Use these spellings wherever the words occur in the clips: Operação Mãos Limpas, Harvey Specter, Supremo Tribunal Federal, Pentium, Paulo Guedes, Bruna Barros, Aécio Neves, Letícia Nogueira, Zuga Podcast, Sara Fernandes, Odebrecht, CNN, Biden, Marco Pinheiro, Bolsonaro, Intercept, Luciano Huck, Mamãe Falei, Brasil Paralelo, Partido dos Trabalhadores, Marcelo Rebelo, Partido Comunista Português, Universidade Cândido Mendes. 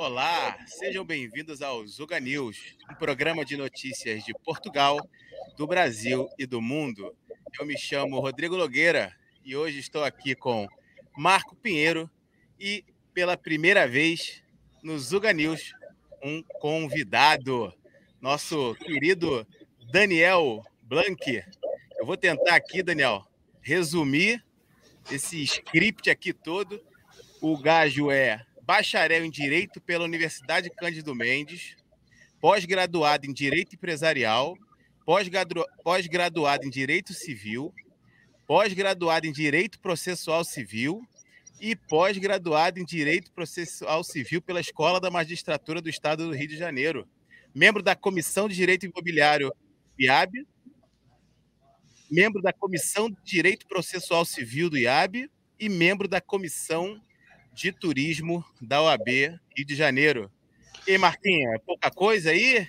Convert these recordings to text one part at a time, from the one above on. Olá, sejam bem-vindos ao Zuga News, um programa de notícias de Portugal, do Brasil e do mundo. Eu me chamo Rodrigo Logueira e hoje estou aqui com Marco Pinheiro e, pela primeira vez no Zuga News, um convidado, nosso querido Daniel Blanck. Eu vou tentar aqui, Daniel, resumir esse script aqui todo. O gajo é bacharel em Direito pela Universidade Cândido Mendes, pós-graduado em Direito Empresarial, pós-graduado em Direito Civil, pós-graduado em Direito Processual Civil e pós-graduado em Direito Processual Civil pela Escola da Magistratura do Estado do Rio de Janeiro, membro da Comissão de Direito Imobiliário IAB, membro da Comissão de Direito Processual Civil do IAB e membro da Comissão de Turismo da OAB Rio de Janeiro. E Marquinha, pouca coisa aí?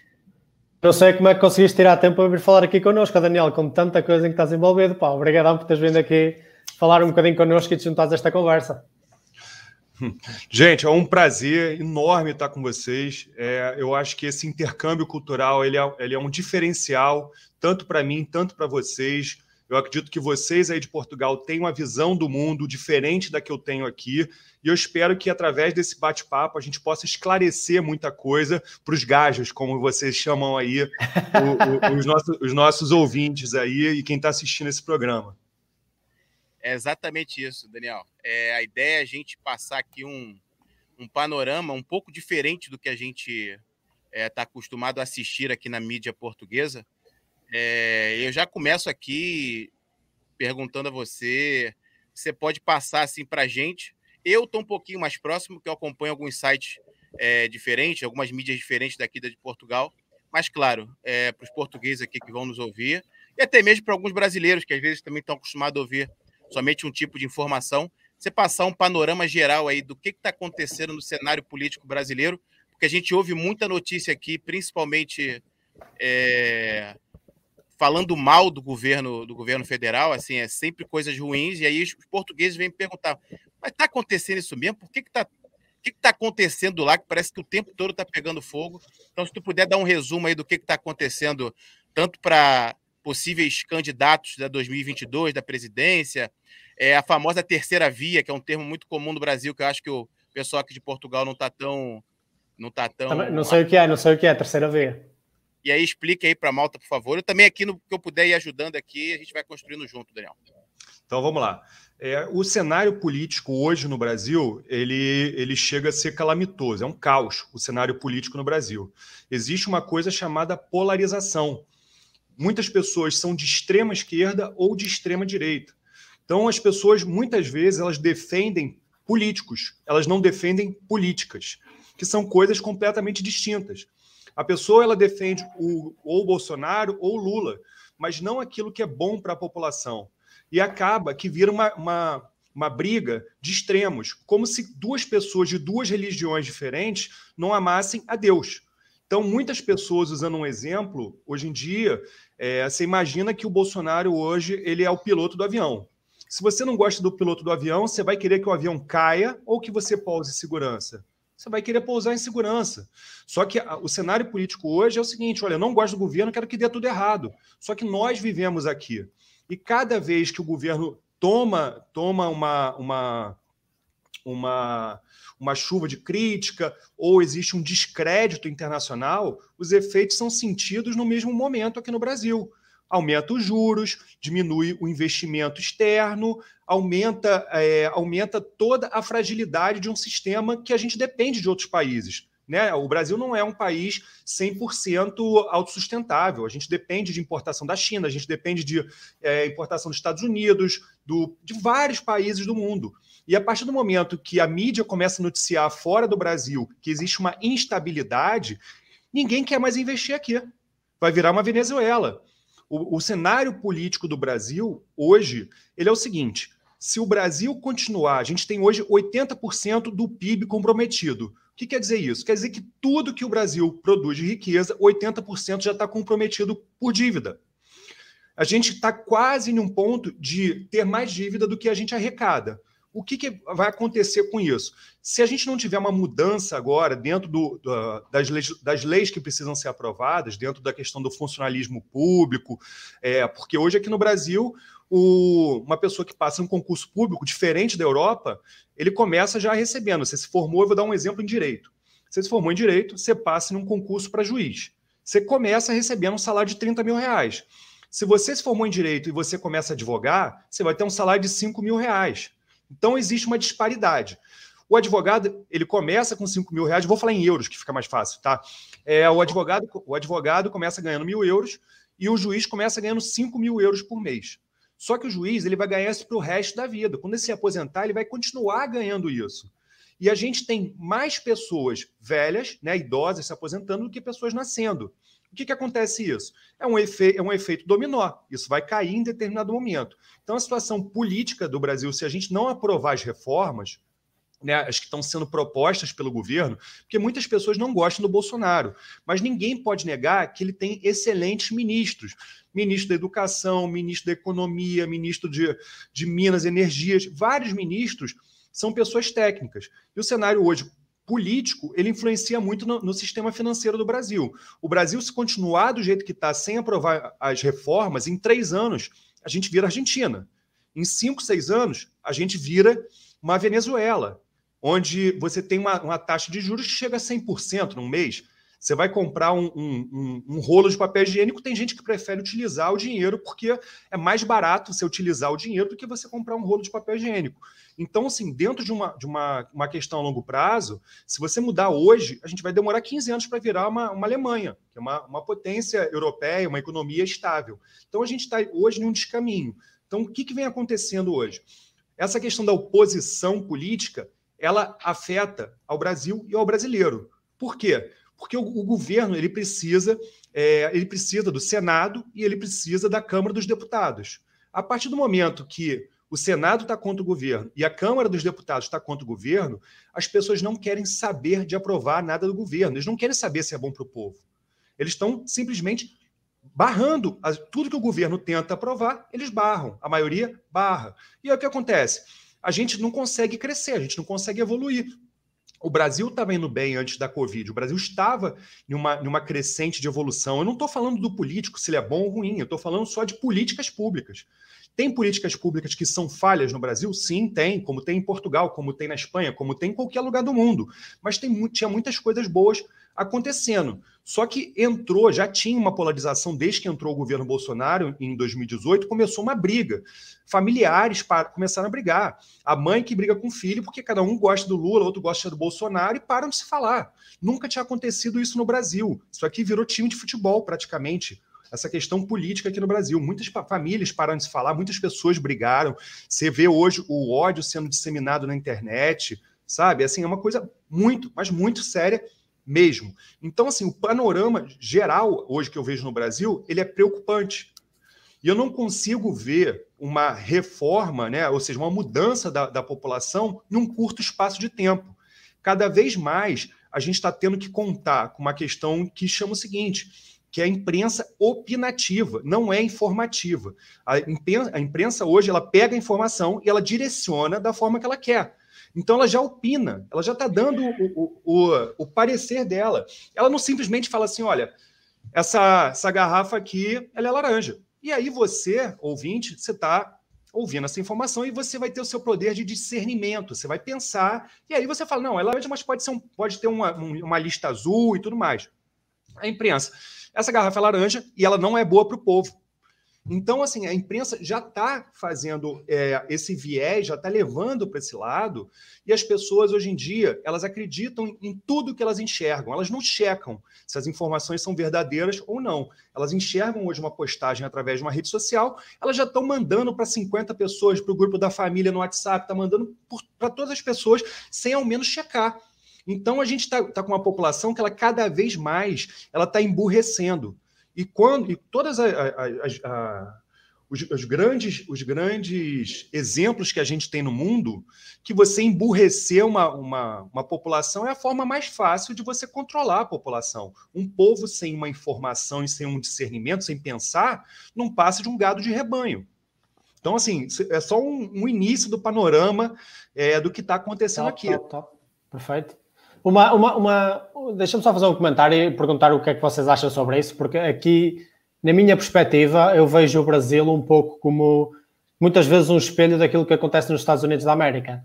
Não sei como é que conseguiste tirar tempo para vir falar aqui connosco, Daniel, com tanta coisa em que estás envolvido. Pá, obrigadão por teres vindo aqui falar um bocadinho connosco e te juntares a esta conversa. Gente, é um prazer enorme estar com vocês. Eu acho que esse intercâmbio cultural ele é um diferencial, tanto para mim, tanto para vocês. Eu acredito que vocês aí de Portugal têm uma visão do mundo diferente da que eu tenho aqui e eu espero que, através desse bate-papo, a gente possa esclarecer muita coisa para os gajos, como vocês chamam aí, os nossos ouvintes aí e quem está assistindo esse programa. É exatamente isso, Daniel. A ideia é a gente passar aqui um panorama um pouco diferente do que a gente está acostumado a assistir aqui na mídia portuguesa. Eu já começo aqui perguntando a você, você pode passar assim para a gente? Eu estou um pouquinho mais próximo, porque eu acompanho alguns sites diferentes, algumas mídias diferentes daqui de Portugal, mas claro, para os portugueses aqui que vão nos ouvir, e até mesmo para alguns brasileiros que às vezes também estão acostumados a ouvir somente um tipo de informação, você passar um panorama geral aí do que está acontecendo no cenário político brasileiro, porque a gente ouve muita notícia aqui, principalmente... falando mal do governo federal, assim, é sempre coisas ruins, e aí os portugueses vêm me perguntar, mas está acontecendo isso mesmo? Por que que tá acontecendo lá, que parece que o tempo todo está pegando fogo? Então, se tu puder dar um resumo aí do que está acontecendo, tanto para possíveis candidatos da 2022, da presidência, a famosa terceira via, que é um termo muito comum no Brasil, que eu acho que o pessoal aqui de Portugal não está tão... Não sei o que é terceira via. E aí explica aí para a malta, por favor. Eu também aqui, no que eu puder ir ajudando aqui, a gente vai construindo junto, Daniel. Então, vamos lá. O cenário político hoje no Brasil, ele chega a ser calamitoso. É um caos o cenário político no Brasil. Existe uma coisa chamada polarização. Muitas pessoas são de extrema esquerda ou de extrema direita. Então, as pessoas, muitas vezes, elas defendem políticos. Elas não defendem políticas, que são coisas completamente distintas. A pessoa ela defende ou Bolsonaro ou Lula, mas não aquilo que é bom para a população. E acaba que vira uma briga de extremos, como se duas pessoas de duas religiões diferentes não amassem a Deus. Então, muitas pessoas, usando um exemplo, hoje em dia, você imagina que o Bolsonaro hoje ele é o piloto do avião. Se você não gosta do piloto do avião, você vai querer que o avião caia ou que você pouse em segurança. Você vai querer pousar em segurança. Só que o cenário político hoje é o seguinte, olha, eu não gosto do governo, quero que dê tudo errado. Só que nós vivemos aqui. E cada vez que o governo toma uma chuva de crítica ou existe um descrédito internacional, os efeitos são sentidos no mesmo momento aqui no Brasil. Aumenta os juros, diminui o investimento externo, aumenta toda a fragilidade de um sistema que a gente depende de outros países, né? O Brasil não é um país 100% autossustentável. A gente depende de importação da China, a gente depende de importação dos Estados Unidos, de vários países do mundo. E a partir do momento que a mídia começa a noticiar fora do Brasil que existe uma instabilidade, ninguém quer mais investir aqui. Vai virar uma Venezuela. O cenário político do Brasil, hoje, ele é o seguinte. Se o Brasil continuar, a gente tem hoje 80% do PIB comprometido. O que quer dizer isso? Quer dizer que tudo que o Brasil produz de riqueza, 80% já está comprometido por dívida. A gente está quase em um ponto de ter mais dívida do que a gente arrecada. O que vai acontecer com isso? Se a gente não tiver uma mudança agora dentro das leis que precisam ser aprovadas, dentro da questão do funcionalismo público, porque hoje aqui no Brasil, uma pessoa que passa um concurso público, diferente da Europa, ele começa já recebendo. Você se formou, eu vou dar um exemplo em direito. Você se formou em direito, você passa em um concurso para juiz. Você começa recebendo um salário de R$30 mil. Se você se formou em direito e você começa a advogar, você vai ter um salário de R$5 mil. Então, existe uma disparidade. O advogado, ele começa com R$5 mil, vou falar em euros, que fica mais fácil, tá? O advogado começa ganhando €1.000 e o juiz começa ganhando €5 mil por mês. Só que o juiz, ele vai ganhar isso para o resto da vida. Quando ele se aposentar, ele vai continuar ganhando isso. E a gente tem mais pessoas velhas, né, idosas, se aposentando do que pessoas nascendo. O que acontece isso? É um efeito dominó. Isso vai cair em determinado momento. Então, a situação política do Brasil, se a gente não aprovar as reformas, né, as que estão sendo propostas pelo governo, porque muitas pessoas não gostam do Bolsonaro, mas ninguém pode negar que ele tem excelentes ministros. Ministro da Educação, ministro da Economia, ministro de Minas e Energias, vários ministros são pessoas técnicas. E o cenário hoje político, ele influencia muito no sistema financeiro do Brasil. O Brasil, se continuar do jeito que está, sem aprovar as reformas, em 3 anos, a gente vira Argentina. Em 5, 6 anos, a gente vira uma Venezuela, onde você tem uma taxa de juros que chega a 100% num mês. Você vai comprar um rolo de papel higiênico, tem gente que prefere utilizar o dinheiro porque é mais barato você utilizar o dinheiro do que você comprar um rolo de papel higiênico. Então, assim, dentro de uma questão a longo prazo, se você mudar hoje, a gente vai demorar 15 anos para virar uma Alemanha, que é uma potência europeia, uma economia estável. Então, a gente está hoje num descaminho. Então, o que vem acontecendo hoje? Essa questão da oposição política, ela afeta ao Brasil e ao brasileiro. Por quê? Porque o governo ele precisa do Senado e ele precisa da Câmara dos Deputados. A partir do momento que o Senado está contra o governo e a Câmara dos Deputados está contra o governo, as pessoas não querem saber de aprovar nada do governo. Eles não querem saber se é bom para o povo. Eles estão simplesmente barrando. Tudo que o governo tenta aprovar, eles barram. A maioria barra. E aí o que acontece? A gente não consegue crescer, a gente não consegue evoluir. O Brasil estava indo bem antes da Covid, o Brasil estava em uma crescente de evolução. Eu não estou falando do político, se ele é bom ou ruim, eu estou falando só de políticas públicas. Tem políticas públicas que são falhas no Brasil? Sim, tem, como tem em Portugal, como tem na Espanha, como tem em qualquer lugar do mundo. Mas tinha muitas coisas boas acontecendo. Só que já tinha uma polarização desde que entrou o governo Bolsonaro em 2018, começou uma briga. Familiares começaram a brigar. A mãe que briga com o filho, porque cada um gosta do Lula, outro gosta do Bolsonaro, e param de se falar. Nunca tinha acontecido isso no Brasil. Isso aqui virou time de futebol, praticamente. Essa questão política aqui no Brasil. Muitas famílias pararam de se falar, muitas pessoas brigaram. Você vê hoje o ódio sendo disseminado na internet, sabe? Assim, é uma coisa muito, mas muito séria mesmo. Então, assim, o panorama geral hoje que eu vejo no Brasil, ele é preocupante. E eu não consigo ver uma reforma, né? Ou seja, uma mudança da população num curto espaço de tempo. Cada vez mais a gente está tendo que contar com uma questão que chama o seguinte, que é a imprensa opinativa, não é informativa. A imprensa hoje, ela pega a informação e ela direciona da forma que ela quer. Então, ela já opina, ela já está dando o parecer dela. Ela não simplesmente fala assim, olha, essa garrafa aqui, ela é laranja. E aí você, ouvinte, você está ouvindo essa informação e você vai ter o seu poder de discernimento, você vai pensar, e aí você fala, não, é laranja, mas pode ter uma lista azul e tudo mais. A imprensa, essa garrafa é laranja e ela não é boa para o povo. Então, assim, a imprensa já está fazendo esse viés, já está levando para esse lado, e as pessoas, hoje em dia, elas acreditam em tudo que elas enxergam. Elas não checam se as informações são verdadeiras ou não. Elas enxergam hoje uma postagem através de uma rede social, elas já estão mandando para 50 pessoas, para o grupo da família no WhatsApp, está mandando para todas as pessoas, sem ao menos checar. Então, a gente está com uma população que ela cada vez mais está emburrecendo. E todas os grandes exemplos que a gente tem no mundo, que você emburrecer uma população é a forma mais fácil de você controlar a população. Um povo sem uma informação e sem um discernimento, sem pensar, não passa de um gado de rebanho. Então, assim, é só um início do panorama do que está acontecendo aqui. Top. Perfeito. Deixa-me só fazer um comentário e perguntar o que é que vocês acham sobre isso, porque aqui, na minha perspectiva, eu vejo o Brasil um pouco como, muitas vezes, um espelho daquilo que acontece nos Estados Unidos da América.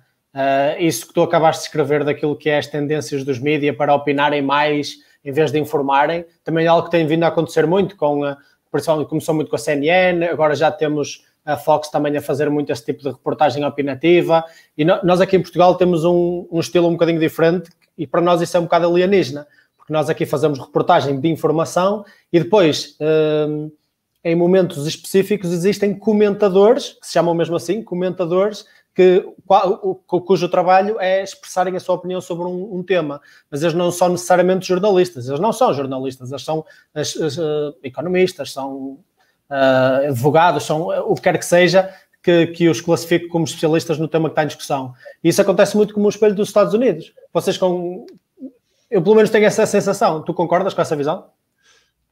Isso que tu acabaste de escrever daquilo que é as tendências dos mídias para opinarem mais em vez de informarem, também é algo que tem vindo a acontecer muito, começou muito com a CNN, agora já temos a Fox também a fazer muito esse tipo de reportagem opinativa, e nós aqui em Portugal temos um estilo um bocadinho diferente, e para nós isso é um bocado alienígena, porque nós aqui fazemos reportagem de informação e depois... em momentos específicos existem comentadores, que se chamam mesmo assim, comentadores, cujo trabalho é expressarem a sua opinião sobre um tema. Mas eles não são necessariamente jornalistas, eles são economistas, são advogados, são o que quer que seja, que os classifico como especialistas no tema que está em discussão. E isso acontece muito como o espelho dos Estados Unidos. Eu pelo menos tenho essa sensação. Tu concordas com essa visão?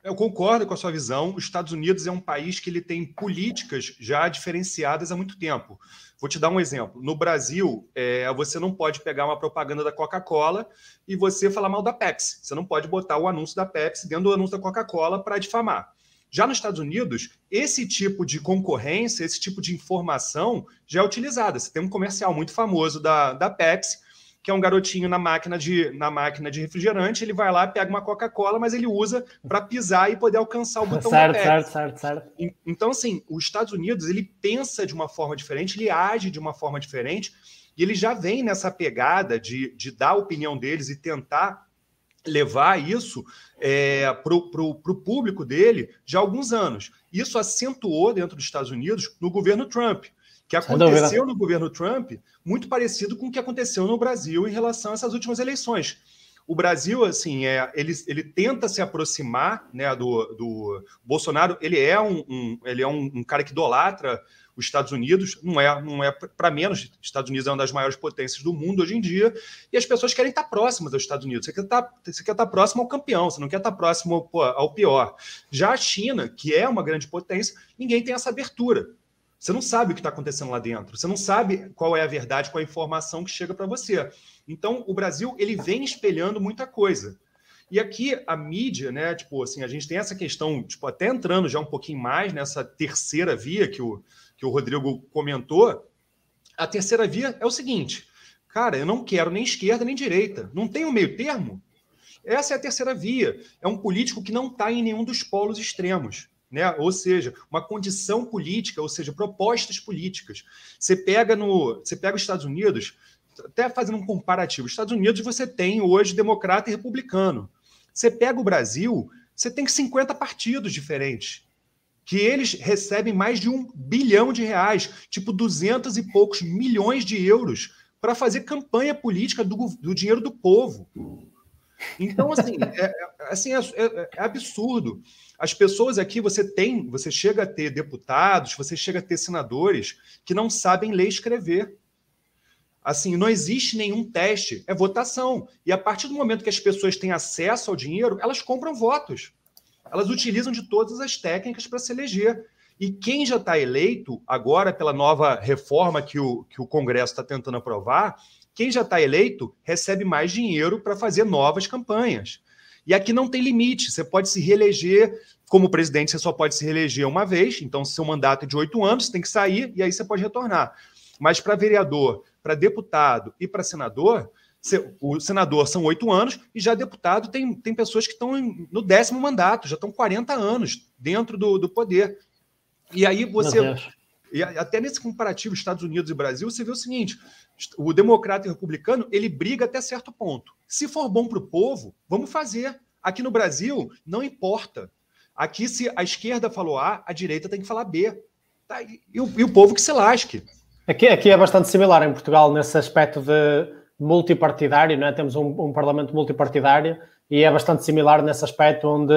Eu concordo com a sua visão. Os Estados Unidos é um país que ele tem políticas já diferenciadas há muito tempo. Vou te dar um exemplo. No Brasil, você não pode pegar uma propaganda da Coca-Cola e você falar mal da Pepsi. Você não pode botar o anúncio da Pepsi dentro do anúncio da Coca-Cola para difamar. Já nos Estados Unidos, esse tipo de concorrência, esse tipo de informação já é utilizada. Você tem um comercial muito famoso da Pepsi, que é um garotinho na máquina de refrigerante, ele vai lá, pega uma Coca-Cola, mas ele usa para pisar e poder alcançar o botão da Pepsi. Certo. Então, assim, os Estados Unidos, ele pensa de uma forma diferente, ele age de uma forma diferente, e ele já vem nessa pegada de dar a opinião deles e tentar levar isso pro público dele já há alguns anos. Isso acentuou dentro dos Estados Unidos no governo Trump, que aconteceu no governo Trump, muito parecido com o que aconteceu no Brasil em relação a essas últimas eleições. O Brasil, assim, ele tenta se aproximar, né, do Bolsonaro. Ele é um cara que idolatra os Estados Unidos, não é para menos. Os Estados Unidos é uma das maiores potências do mundo hoje em dia, e as pessoas querem estar próximas aos Estados Unidos. Você quer estar próximo ao campeão, você não quer estar próximo ao pior. Já a China, que é uma grande potência, ninguém tem essa abertura. Você não sabe o que está acontecendo lá dentro. Você não sabe qual é a verdade, qual é a informação que chega para você. Então, o Brasil, ele vem espelhando muita coisa. E aqui, a mídia, né? Tipo, assim, a gente tem essa questão, tipo, até entrando já um pouquinho mais nessa terceira via que o Rodrigo comentou. A terceira via é o seguinte. Cara, eu não quero nem esquerda nem direita. Não tem um meio termo? Essa é a terceira via. É um político que não está em nenhum dos polos extremos. Né? Ou seja, uma condição política, ou seja, propostas políticas. Você pega os Estados Unidos, até fazendo um comparativo, os Estados Unidos você tem hoje democrata e republicano. Você pega o Brasil, você tem 50 partidos diferentes, que eles recebem mais de R$1 bilhão, tipo 200 e poucos milhões de euros, para fazer campanha política do dinheiro do povo. Então, assim, é absurdo. As pessoas aqui, você chega a ter deputados, você chega a ter senadores que não sabem ler e escrever. Assim, não existe nenhum teste, é votação. E a partir do momento que as pessoas têm acesso ao dinheiro, elas compram votos. Elas utilizam de todas as técnicas para se eleger. E quem já está eleito, agora pela nova reforma que o Congresso está tentando aprovar, quem já está eleito recebe mais dinheiro para fazer novas campanhas. E aqui não tem limite, você pode se reeleger, como presidente você só pode se reeleger uma vez, então seu mandato é de 8 anos, você tem que sair e aí você pode retornar. Mas para vereador, para deputado e para senador, o senador são 8 anos e já deputado tem pessoas que estão no 10º mandato, já estão 40 anos dentro do poder. E aí você... E até nesse comparativo Estados Unidos e Brasil, você vê o seguinte, o democrata e o republicano, ele briga até certo ponto. Se for bom para o povo, vamos fazer. Aqui no Brasil, não importa. Aqui, se a esquerda falou A, a direita tem que falar B. Tá? E o povo que se lasque. Aqui é bastante similar em Portugal, nesse aspecto de multipartidário, né? Temos um parlamento multipartidário e é bastante similar nesse aspecto onde...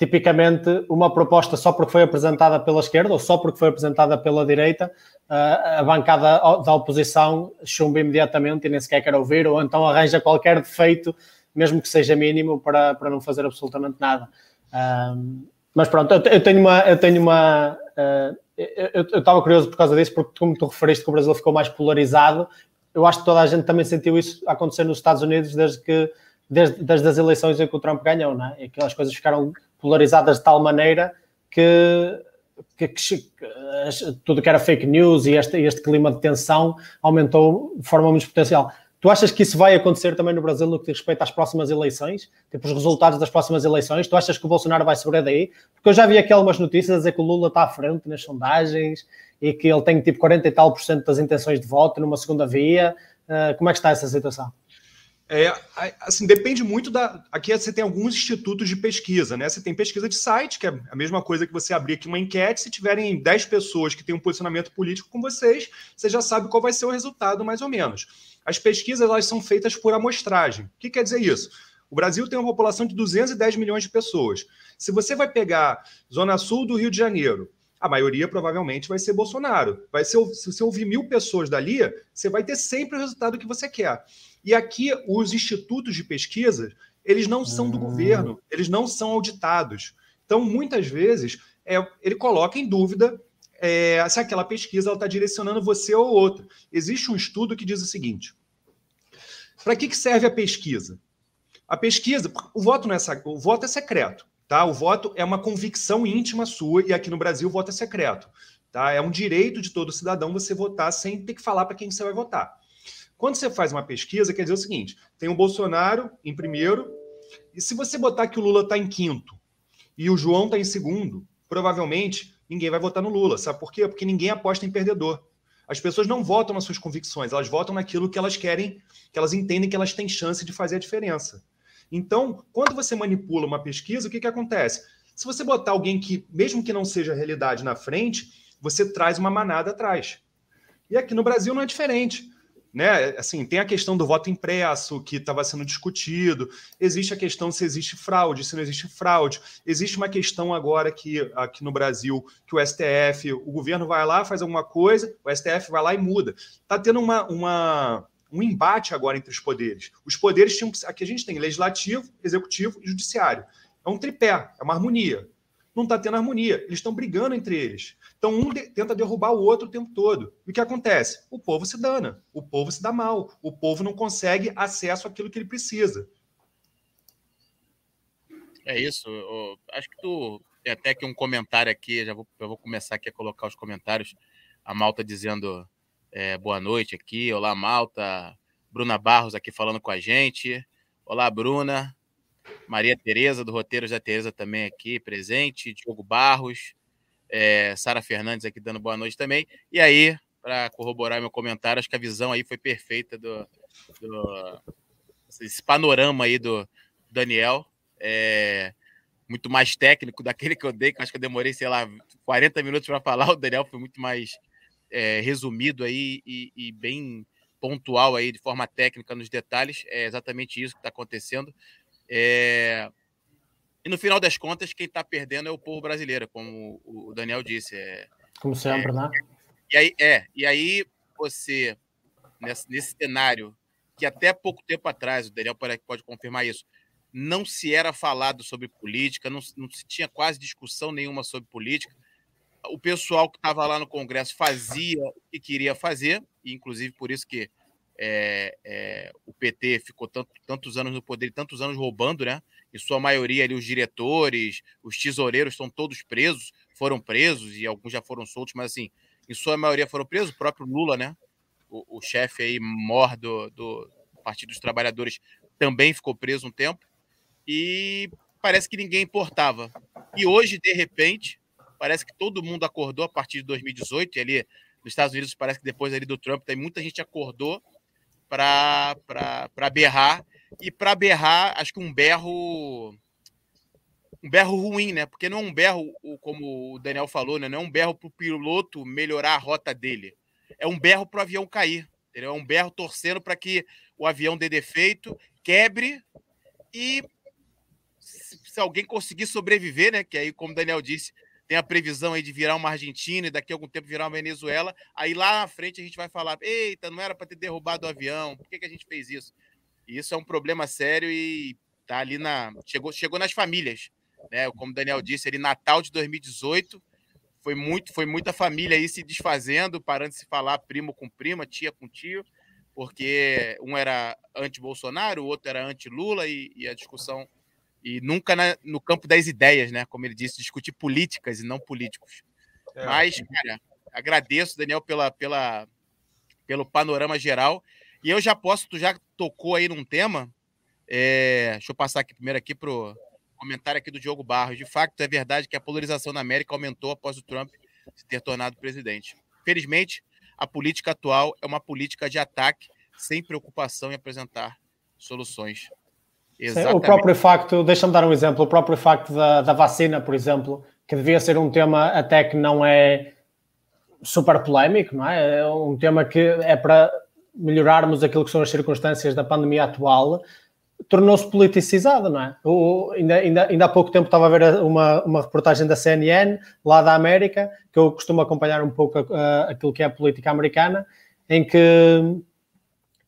Tipicamente, uma proposta só porque foi apresentada pela esquerda ou só porque foi apresentada pela direita, a bancada da oposição chumba imediatamente e nem sequer quer ouvir, ou então arranja qualquer defeito, mesmo que seja mínimo, para não fazer absolutamente nada. Mas pronto, eu tenho uma eu estava curioso por causa disso, porque como tu referiste que o Brasil ficou mais polarizado, eu acho que toda a gente também sentiu isso acontecer nos Estados Unidos desde as eleições em que o Trump ganhou, não é? Aquelas coisas ficaram polarizadas de tal maneira que tudo que era fake news e este clima de tensão aumentou de forma muito potencial. Tu achas que isso vai acontecer também no Brasil no que diz respeito às próximas eleições? Tipo, os resultados das próximas eleições? Tu achas que o Bolsonaro vai sobrar daí? Porque eu já vi aqui algumas notícias a dizer que o Lula está à frente nas sondagens e que ele tem tipo 40% e tal das intenções de voto numa segunda via. Como é que está essa situação? É, assim, depende muito da... Aqui você tem alguns institutos de pesquisa, né? Você tem pesquisa de site, que é a mesma coisa que você abrir aqui uma enquete. Se tiverem 10 pessoas que têm um posicionamento político com vocês, você já sabe qual vai ser o resultado, mais ou menos. As pesquisas, elas são feitas por amostragem. O que quer dizer isso? O Brasil tem uma população de 210 milhões de pessoas. Se você vai pegar Zona Sul do Rio de Janeiro, a maioria provavelmente vai ser Bolsonaro. Se você ouvir 1.000 pessoas dali, você vai ter sempre o resultado que você quer. E aqui, os institutos de pesquisa, eles não são do governo, eles não são auditados. Então, muitas vezes, ele coloca em dúvida se aquela pesquisa está direcionando você ou outra. Existe um estudo que diz o seguinte: para que serve a pesquisa? A pesquisa, o voto, o voto é secreto, tá? O voto é uma convicção íntima sua, e aqui no Brasil o voto é secreto, tá? É um direito de todo cidadão você votar sem ter que falar para quem você vai votar. Quando você faz uma pesquisa, quer dizer o seguinte: tem o Bolsonaro em primeiro, e se você botar que o Lula está em quinto e o João está em segundo, provavelmente ninguém vai votar no Lula. Sabe por quê? Porque ninguém aposta em perdedor. As pessoas não votam nas suas convicções, elas votam naquilo que elas querem, que elas entendem que elas têm chance de fazer a diferença. Então, quando você manipula uma pesquisa, o que acontece? Se você botar alguém que, mesmo que não seja a realidade, na frente, você traz uma manada atrás. E aqui no Brasil não é diferente, né? Assim, tem a questão do voto impresso que estava sendo discutido, existe a questão se existe fraude, se não existe fraude, existe uma questão agora que aqui no Brasil, que o STF, o governo vai lá, faz alguma coisa, o STF vai lá e muda. Está tendo um embate agora entre os poderes. Os poderes tinham... Aqui a gente tem legislativo, executivo e judiciário. É um tripé, é uma harmonia. Não está tendo harmonia, eles estão brigando entre eles. Então, um tenta derrubar o outro o tempo todo. E o que acontece? O povo se dana, o povo se dá mal, o povo não consegue acesso àquilo que ele precisa. É isso. Acho que tu... Tem até aqui um comentário aqui, já vou começar aqui a colocar os comentários. A Malta dizendo boa noite aqui, olá Malta. Bruna Barros aqui falando com a gente. Olá, Bruna. Maria Tereza, do Roteiros da Tereza, também aqui presente. Diogo Barros, Sara Fernandes aqui dando boa noite também. E aí, para corroborar meu comentário, acho que a visão aí foi perfeita esse panorama aí do Daniel. Muito mais técnico daquele que eu dei, que acho que eu demorei, sei lá, 40 minutos para falar. O Daniel foi muito mais resumido aí e bem pontual aí, de forma técnica, nos detalhes. É exatamente isso que está acontecendo. E no final das contas, quem está perdendo é o povo brasileiro, como o Daniel disse. Como sempre, né? E aí você, nesse cenário, que até pouco tempo atrás, o Daniel pode confirmar isso, não se era falado sobre política, não se tinha quase discussão nenhuma sobre política. O pessoal que estava lá no Congresso fazia o que queria fazer, e inclusive por isso que o PT ficou tantos anos no poder, tantos anos roubando, né? Em sua maioria, ali, os diretores, os tesoureiros estão todos presos, foram presos e alguns já foram soltos, mas assim, em sua maioria foram presos. O próprio Lula, né? O chefe aí mor do Partido dos Trabalhadores também ficou preso um tempo, e parece que ninguém importava. E hoje, de repente, parece que todo mundo acordou a partir de 2018, e ali nos Estados Unidos parece que depois ali do Trump tem muita gente acordou para berrar, e para berrar, acho que um berro ruim, né? Porque não é um berro, como o Daniel falou, né? Não é um berro para o piloto melhorar a rota dele, é um berro para o avião cair, entendeu? É um berro torcendo para que o avião dê defeito, quebre, e se alguém conseguir sobreviver, né? Que aí, como o Daniel disse, tem a previsão aí de virar uma Argentina e daqui a algum tempo virar uma Venezuela. Aí lá na frente a gente vai falar: eita, não era para ter derrubado o avião, por que a gente fez isso? E isso é um problema sério e tá ali chegou nas famílias, né? Como o Daniel disse, ali Natal de 2018, Foi muita família aí se desfazendo, parando de se falar primo com prima, tia com tio, porque um era anti-Bolsonaro, o outro era anti-Lula, e a discussão... E nunca no campo das ideias, né? Como ele disse, discutir políticas e não políticos. É. Mas, cara, agradeço, Daniel, pelo panorama geral. E eu já posso... Tu já tocou aí num tema... deixa eu passar aqui primeiro aqui para o comentário aqui do Diogo Barros. De facto, é verdade que a polarização na América aumentou após o Trump se ter tornado presidente. Felizmente, a política atual é uma política de ataque sem preocupação em apresentar soluções. Exatamente. Sim, o próprio facto, deixa-me dar um exemplo, o próprio facto da vacina, por exemplo, que devia ser um tema até que não é super polémico, não é? É um tema que é para melhorarmos aquilo que são as circunstâncias da pandemia atual, tornou-se politicizado, não é? Ainda há pouco tempo estava a ver uma reportagem da CNN, lá da América, que eu costumo acompanhar um pouco aquilo que é a política americana, em que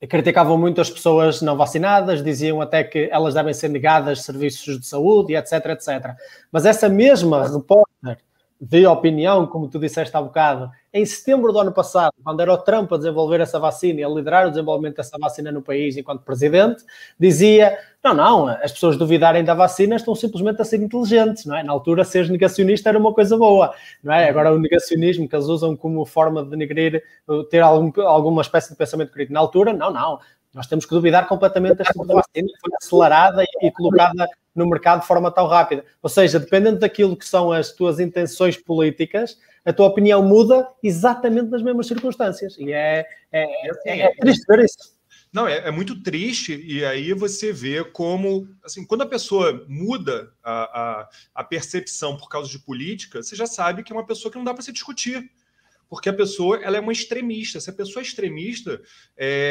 criticavam muito as pessoas não vacinadas, diziam até que elas devem ser negadas serviços de saúde, etc, etc. Mas essa mesma repórter de opinião, como tu disseste há bocado, em setembro do ano passado, quando era o Trump a desenvolver essa vacina e a liderar o desenvolvimento dessa vacina no país enquanto presidente, dizia, não, as pessoas duvidarem da vacina estão simplesmente a ser inteligentes, não é? Na altura, ser negacionista era uma coisa boa, não é? Agora, o negacionismo que eles usam como forma de denegrir, ter alguma espécie de pensamento crítico. Na altura, não. Nós temos que duvidar completamente deste tipo de vacina que foi acelerada e colocada no mercado de forma tão rápida. Ou seja, dependendo daquilo que são as tuas intenções políticas, a tua opinião muda exatamente nas mesmas circunstâncias. E é triste ver isso. Não, é muito triste. E aí você vê como, assim, quando a pessoa muda a percepção por causa de política, você já sabe que é uma pessoa que não dá para se discutir. Porque a pessoa, ela é uma extremista. Se a pessoa é extremista,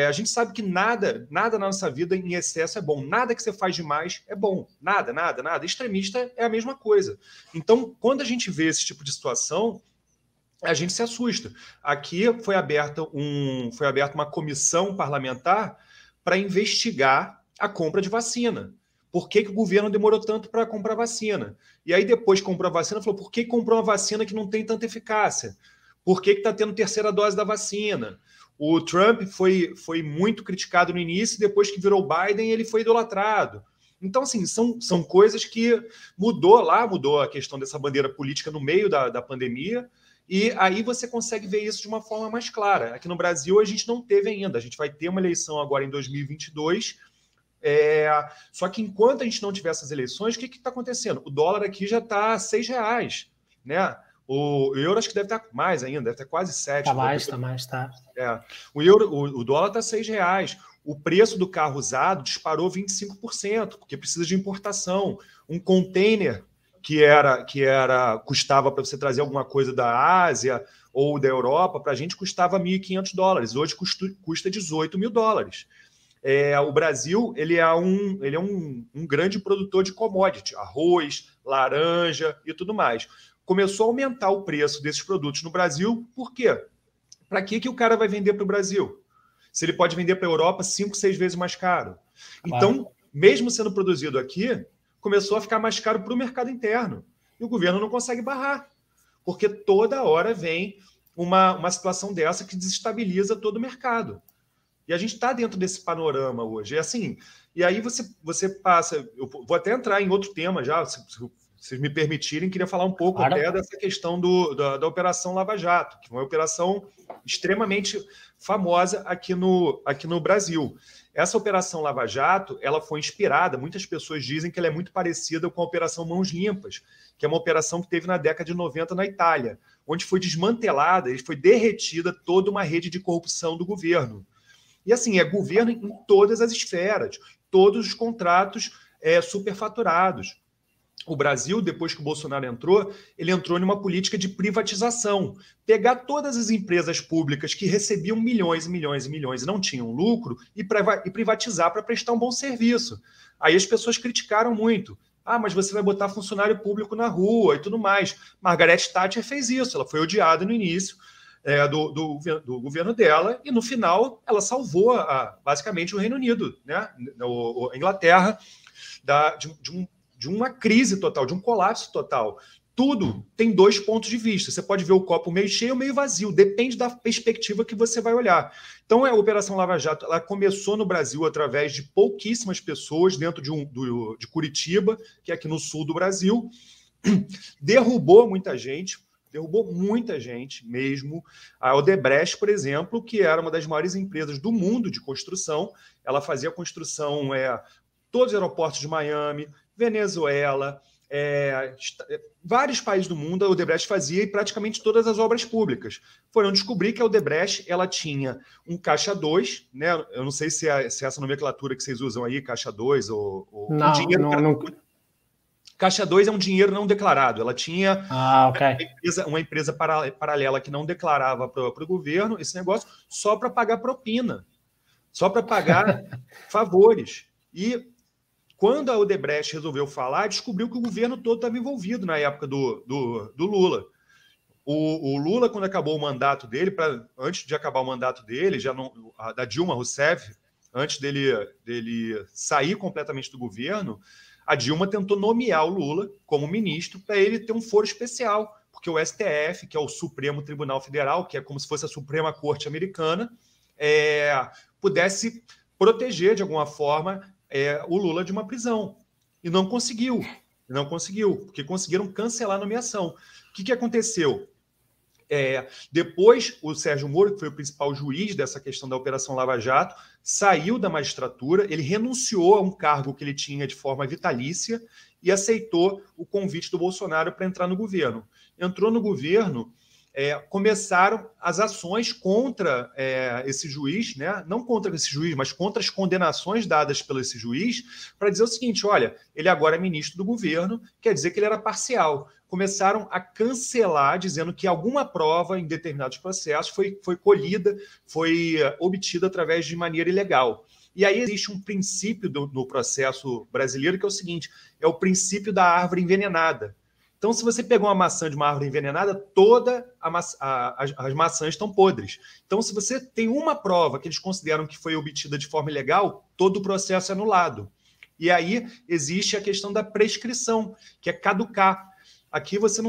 a gente sabe que nada na nossa vida em excesso é bom. Nada que você faz demais é bom. Nada. Extremista é a mesma coisa. Então, quando a gente vê esse tipo de situação, a gente se assusta. Aqui foi aberta uma comissão parlamentar para investigar a compra de vacina. Por que o governo demorou tanto para comprar vacina? E aí, depois que comprou a vacina, falou, por que comprou uma vacina que não tem tanta eficácia? Por que está tendo terceira dose da vacina? O Trump foi muito criticado no início, depois que virou Biden, ele foi idolatrado. Então, assim, são coisas que mudou a questão dessa bandeira política no meio da pandemia, e aí você consegue ver isso de uma forma mais clara. Aqui no Brasil, a gente não teve ainda. A gente vai ter uma eleição agora em 2022, só que enquanto a gente não tiver essas eleições, o que está acontecendo? O dólar aqui já está a R$6, né? O euro acho que deve estar mais ainda, deve estar quase 7. Está mais. É. O dólar está R$6. O preço do carro usado disparou 25%, porque precisa de importação. Um container que custava para você trazer alguma coisa da Ásia ou da Europa, para a gente custava $1.500. Hoje custa $18.000. O Brasil ele é um grande produtor de commodity, arroz, laranja e tudo mais. Começou a aumentar o preço desses produtos no Brasil. Por quê? Para que o cara vai vender para o Brasil? Se ele pode vender para a Europa 5-6 vezes mais caro. Claro. Então, mesmo sendo produzido aqui, começou a ficar mais caro para o mercado interno. E o governo não consegue barrar, porque toda hora vem uma situação dessa que desestabiliza todo o mercado. E a gente está dentro desse panorama hoje. É assim, e aí você passa... Eu vou até entrar em outro tema já, se me permitirem, queria falar um pouco até dessa questão da Operação Lava Jato, que é uma operação extremamente famosa aqui no Brasil. Essa Operação Lava Jato, ela foi inspirada, muitas pessoas dizem que ela é muito parecida com a Operação Mãos Limpas, que é uma operação que teve na década de 90 na Itália, onde foi desmantelada e foi derretida toda uma rede de corrupção do governo. E assim, é governo em todas as esferas, todos os contratos superfaturados. O Brasil, depois que o Bolsonaro entrou, ele entrou numa política de privatização. Pegar todas as empresas públicas que recebiam milhões e milhões e não tinham lucro e privatizar para prestar um bom serviço. Aí as pessoas criticaram muito. Ah, mas você vai botar funcionário público na rua e tudo mais. Margaret Thatcher fez isso. Ela foi odiada no início do governo dela e, no final, ela salvou basicamente o Reino Unido, né? A Inglaterra, de uma crise total, de um colapso total. tudo tem dois pontos de vista. Você pode ver o copo meio cheio ou meio vazio. Depende da perspectiva que você vai olhar. Então, a Operação Lava Jato ela começou no Brasil através de pouquíssimas pessoas dentro de Curitiba, que é aqui no sul do Brasil. Derrubou muita gente mesmo. A Odebrecht, por exemplo, que era uma das maiores empresas do mundo de construção, ela fazia construção todos os aeroportos de Miami, Venezuela... vários países do mundo a Odebrecht fazia e praticamente todas as obras públicas. Foram descobrir que a Odebrecht ela tinha um caixa 2, né? Eu não sei se é essa nomenclatura que vocês usam aí, caixa 2 ou não, dinheiro não. Caixa 2 é um dinheiro não declarado. Ela tinha uma empresa paralela que não declarava para o governo esse negócio só para pagar propina, só para pagar favores. E quando a Odebrecht resolveu falar, descobriu que o governo todo estava envolvido na época do Lula. O Lula, quando acabou o mandato dele, antes de acabar o mandato dele, da Dilma Rousseff, antes dele sair completamente do governo, a Dilma tentou nomear o Lula como ministro para ele ter um foro especial, porque o STF, que é o Supremo Tribunal Federal, que é como se fosse a Suprema Corte Americana, pudesse proteger, de alguma forma, o Lula de uma prisão. E não conseguiu, porque conseguiram cancelar a nomeação. O que aconteceu? Depois, o Sérgio Moro, que foi o principal juiz dessa questão da Operação Lava Jato, saiu da magistratura, ele renunciou a um cargo que ele tinha de forma vitalícia e aceitou o convite do Bolsonaro para entrar no governo. Entrou no governo, começaram as ações contra esse juiz, né? Não contra esse juiz, mas contra as condenações dadas pelo esse juiz, para dizer o seguinte: olha, ele agora é ministro do governo, quer dizer que ele era parcial. Começaram a cancelar, dizendo que alguma prova em determinados processos foi colhida, foi obtida através de maneira ilegal. E aí existe um princípio do processo brasileiro que é o seguinte: é o princípio da árvore envenenada. Então, se você pegou uma maçã de uma árvore envenenada, todas as maçãs estão podres. Então, se você tem uma prova que eles consideram que foi obtida de forma ilegal, todo o processo é anulado. E aí existe a questão da prescrição, que é caducar. Aqui você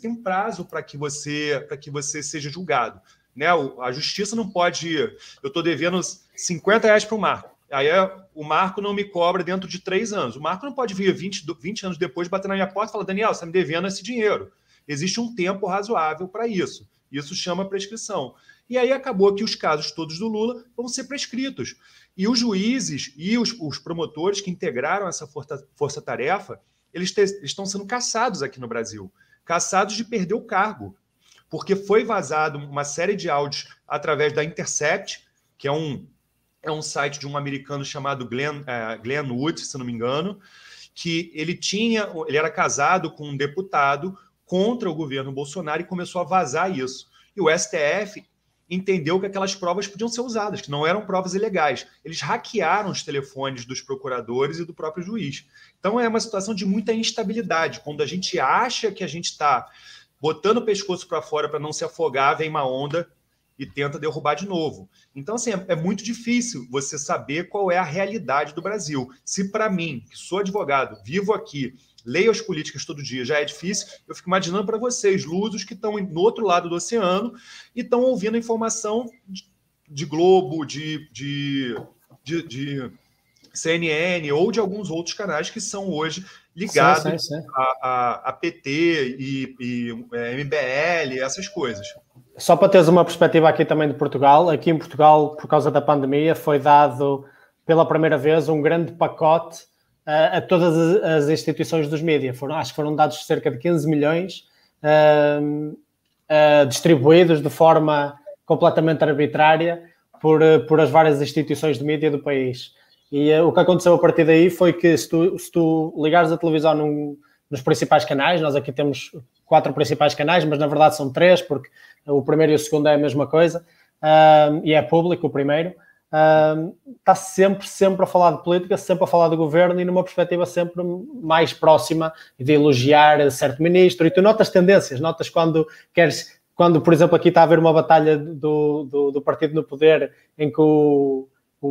tem um prazo para que você seja julgado. Né? A justiça não pode... Eu estou devendo R$50 para o Marco. Aí o Marco não me cobra dentro de 3 anos. O Marco não pode vir 20 anos depois, bater na minha porta e falar: Daniel, você está me devendo esse dinheiro. Existe um tempo razoável para isso. Isso chama prescrição. E aí acabou que os casos todos do Lula vão ser prescritos. E os juízes e os promotores que integraram essa força-tarefa, eles estão sendo caçados aqui no Brasil. Caçados de perder o cargo. Porque foi vazado uma série de áudios através da Intercept, que é um site de um americano chamado Glenn Wood, se não me engano, que ele era casado com um deputado contra o governo Bolsonaro e começou a vazar isso. E o STF entendeu que aquelas provas podiam ser usadas, que não eram provas ilegais. Eles hackearam os telefones dos procuradores e do próprio juiz. Então é uma situação de muita instabilidade. Quando a gente acha que a gente está botando o pescoço para fora para não se afogar, vem uma onda e tenta derrubar de novo. Então, assim, é muito difícil você saber qual é a realidade do Brasil. Se para mim, que sou advogado, vivo aqui, leio as políticas todo dia, já é difícil, eu fico imaginando para vocês, lusos que estão no outro lado do oceano e estão ouvindo a informação de Globo, de CNN ou de alguns outros canais que são hoje ligados a PT e MBL, essas coisas. Só para teres uma perspectiva aqui também de Portugal, aqui em Portugal, por causa da pandemia, foi dado pela primeira vez um grande pacote a todas as instituições dos mídias. Acho que foram dados cerca de 15 milhões distribuídos de forma completamente arbitrária por as várias instituições de mídia do país. E o que aconteceu a partir daí foi que se tu ligares a televisão nos principais canais, nós aqui temos 4 principais canais, mas na verdade são 3, porque o primeiro e o segundo é a mesma coisa, e é público o primeiro, está sempre a falar de política, sempre a falar do governo e numa perspectiva sempre mais próxima de elogiar certo ministro. E tu notas tendências, notas quando, por exemplo, aqui está a haver uma batalha do partido no poder em que o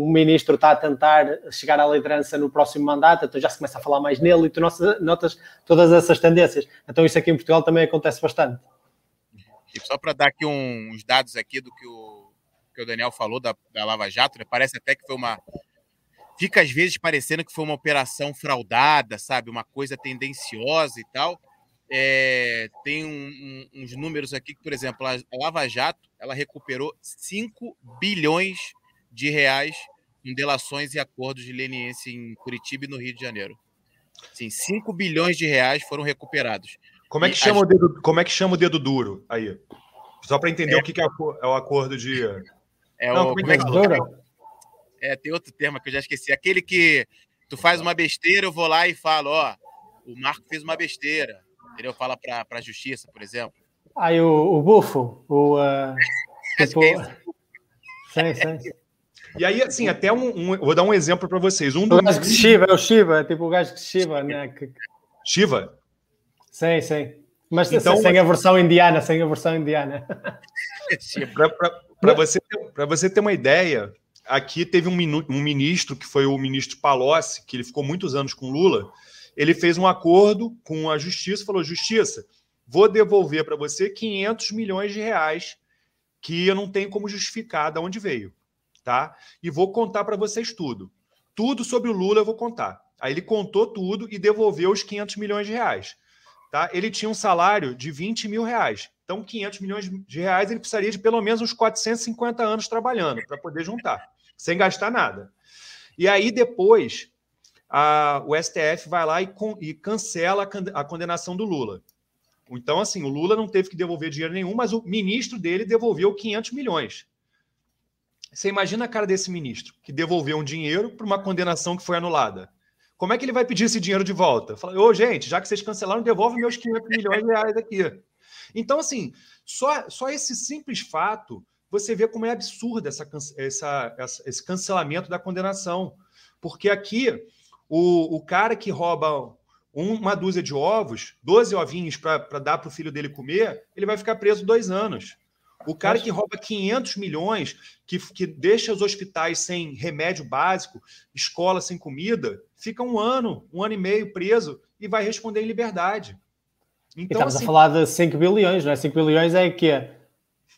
o ministro está a tentar chegar à liderança no próximo mandato, então já se começa a falar mais nele e tu notas todas essas tendências. Então isso aqui em Portugal também acontece bastante. E só para dar aqui uns dados aqui do que o Daniel falou da Lava Jato, né? Parece até que foi uma... Fica às vezes parecendo que foi uma operação fraudada, sabe? Uma coisa tendenciosa e tal. Tem uns números aqui que, por exemplo, a Lava Jato, ela recuperou 5 bilhões de reais em delações e acordos de leniência em Curitiba e no Rio de Janeiro. Sim, 5 bilhões de reais foram recuperados. Como é que chama o dedo duro aí? Só para entender o que é o acordo de... tem outro termo que eu já esqueci. Aquele que tu faz uma besteira, eu vou lá e falo, ó, o Marco fez uma besteira. Entendeu? Fala para a justiça, por exemplo. Aí o bufo, tipo... Sim. E aí, assim, até vou dar um exemplo para vocês. O gajo que se chiva, é o Shiva, tipo o gajo que se chiva, né? Shiva? Sim, sim. Mas então, sem a versão indiana, Para você ter uma ideia, aqui teve um ministro, que foi o ministro Palocci, que ele ficou muitos anos com Lula, ele fez um acordo com a Justiça, falou, Justiça, vou devolver para você 500 milhões de reais que eu não tenho como justificar de onde veio, tá? E vou contar para vocês tudo. Tudo sobre o Lula eu vou contar. Aí ele contou tudo e devolveu os 500 milhões de reais. Tá? Ele tinha um salário de 20 mil reais. Então, 500 milhões de reais ele precisaria de pelo menos uns 450 anos trabalhando para poder juntar, sem gastar nada. E aí, depois, o STF vai lá e cancela a condenação do Lula. Então, assim, o Lula não teve que devolver dinheiro nenhum, mas o ministro dele devolveu 500 milhões. Você imagina a cara desse ministro, que devolveu um dinheiro para uma condenação que foi anulada. Como é que ele vai pedir esse dinheiro de volta? Fala, ô, gente, já que vocês cancelaram, devolve meus 500 milhões de reais aqui. Então, assim, só esse simples fato, você vê como é absurdo esse cancelamento da condenação. Porque aqui, o cara que rouba uma dúzia de ovos, 12 ovinhos para dar para o filho dele comer, ele vai ficar preso 2 anos. O cara que rouba 500 milhões, que deixa os hospitais sem remédio básico, escola sem comida, fica 1 ano, 1 ano e meio preso e vai responder em liberdade. Então, estamos assim, a falar de 5 bilhões, não é? 5 bilhões é que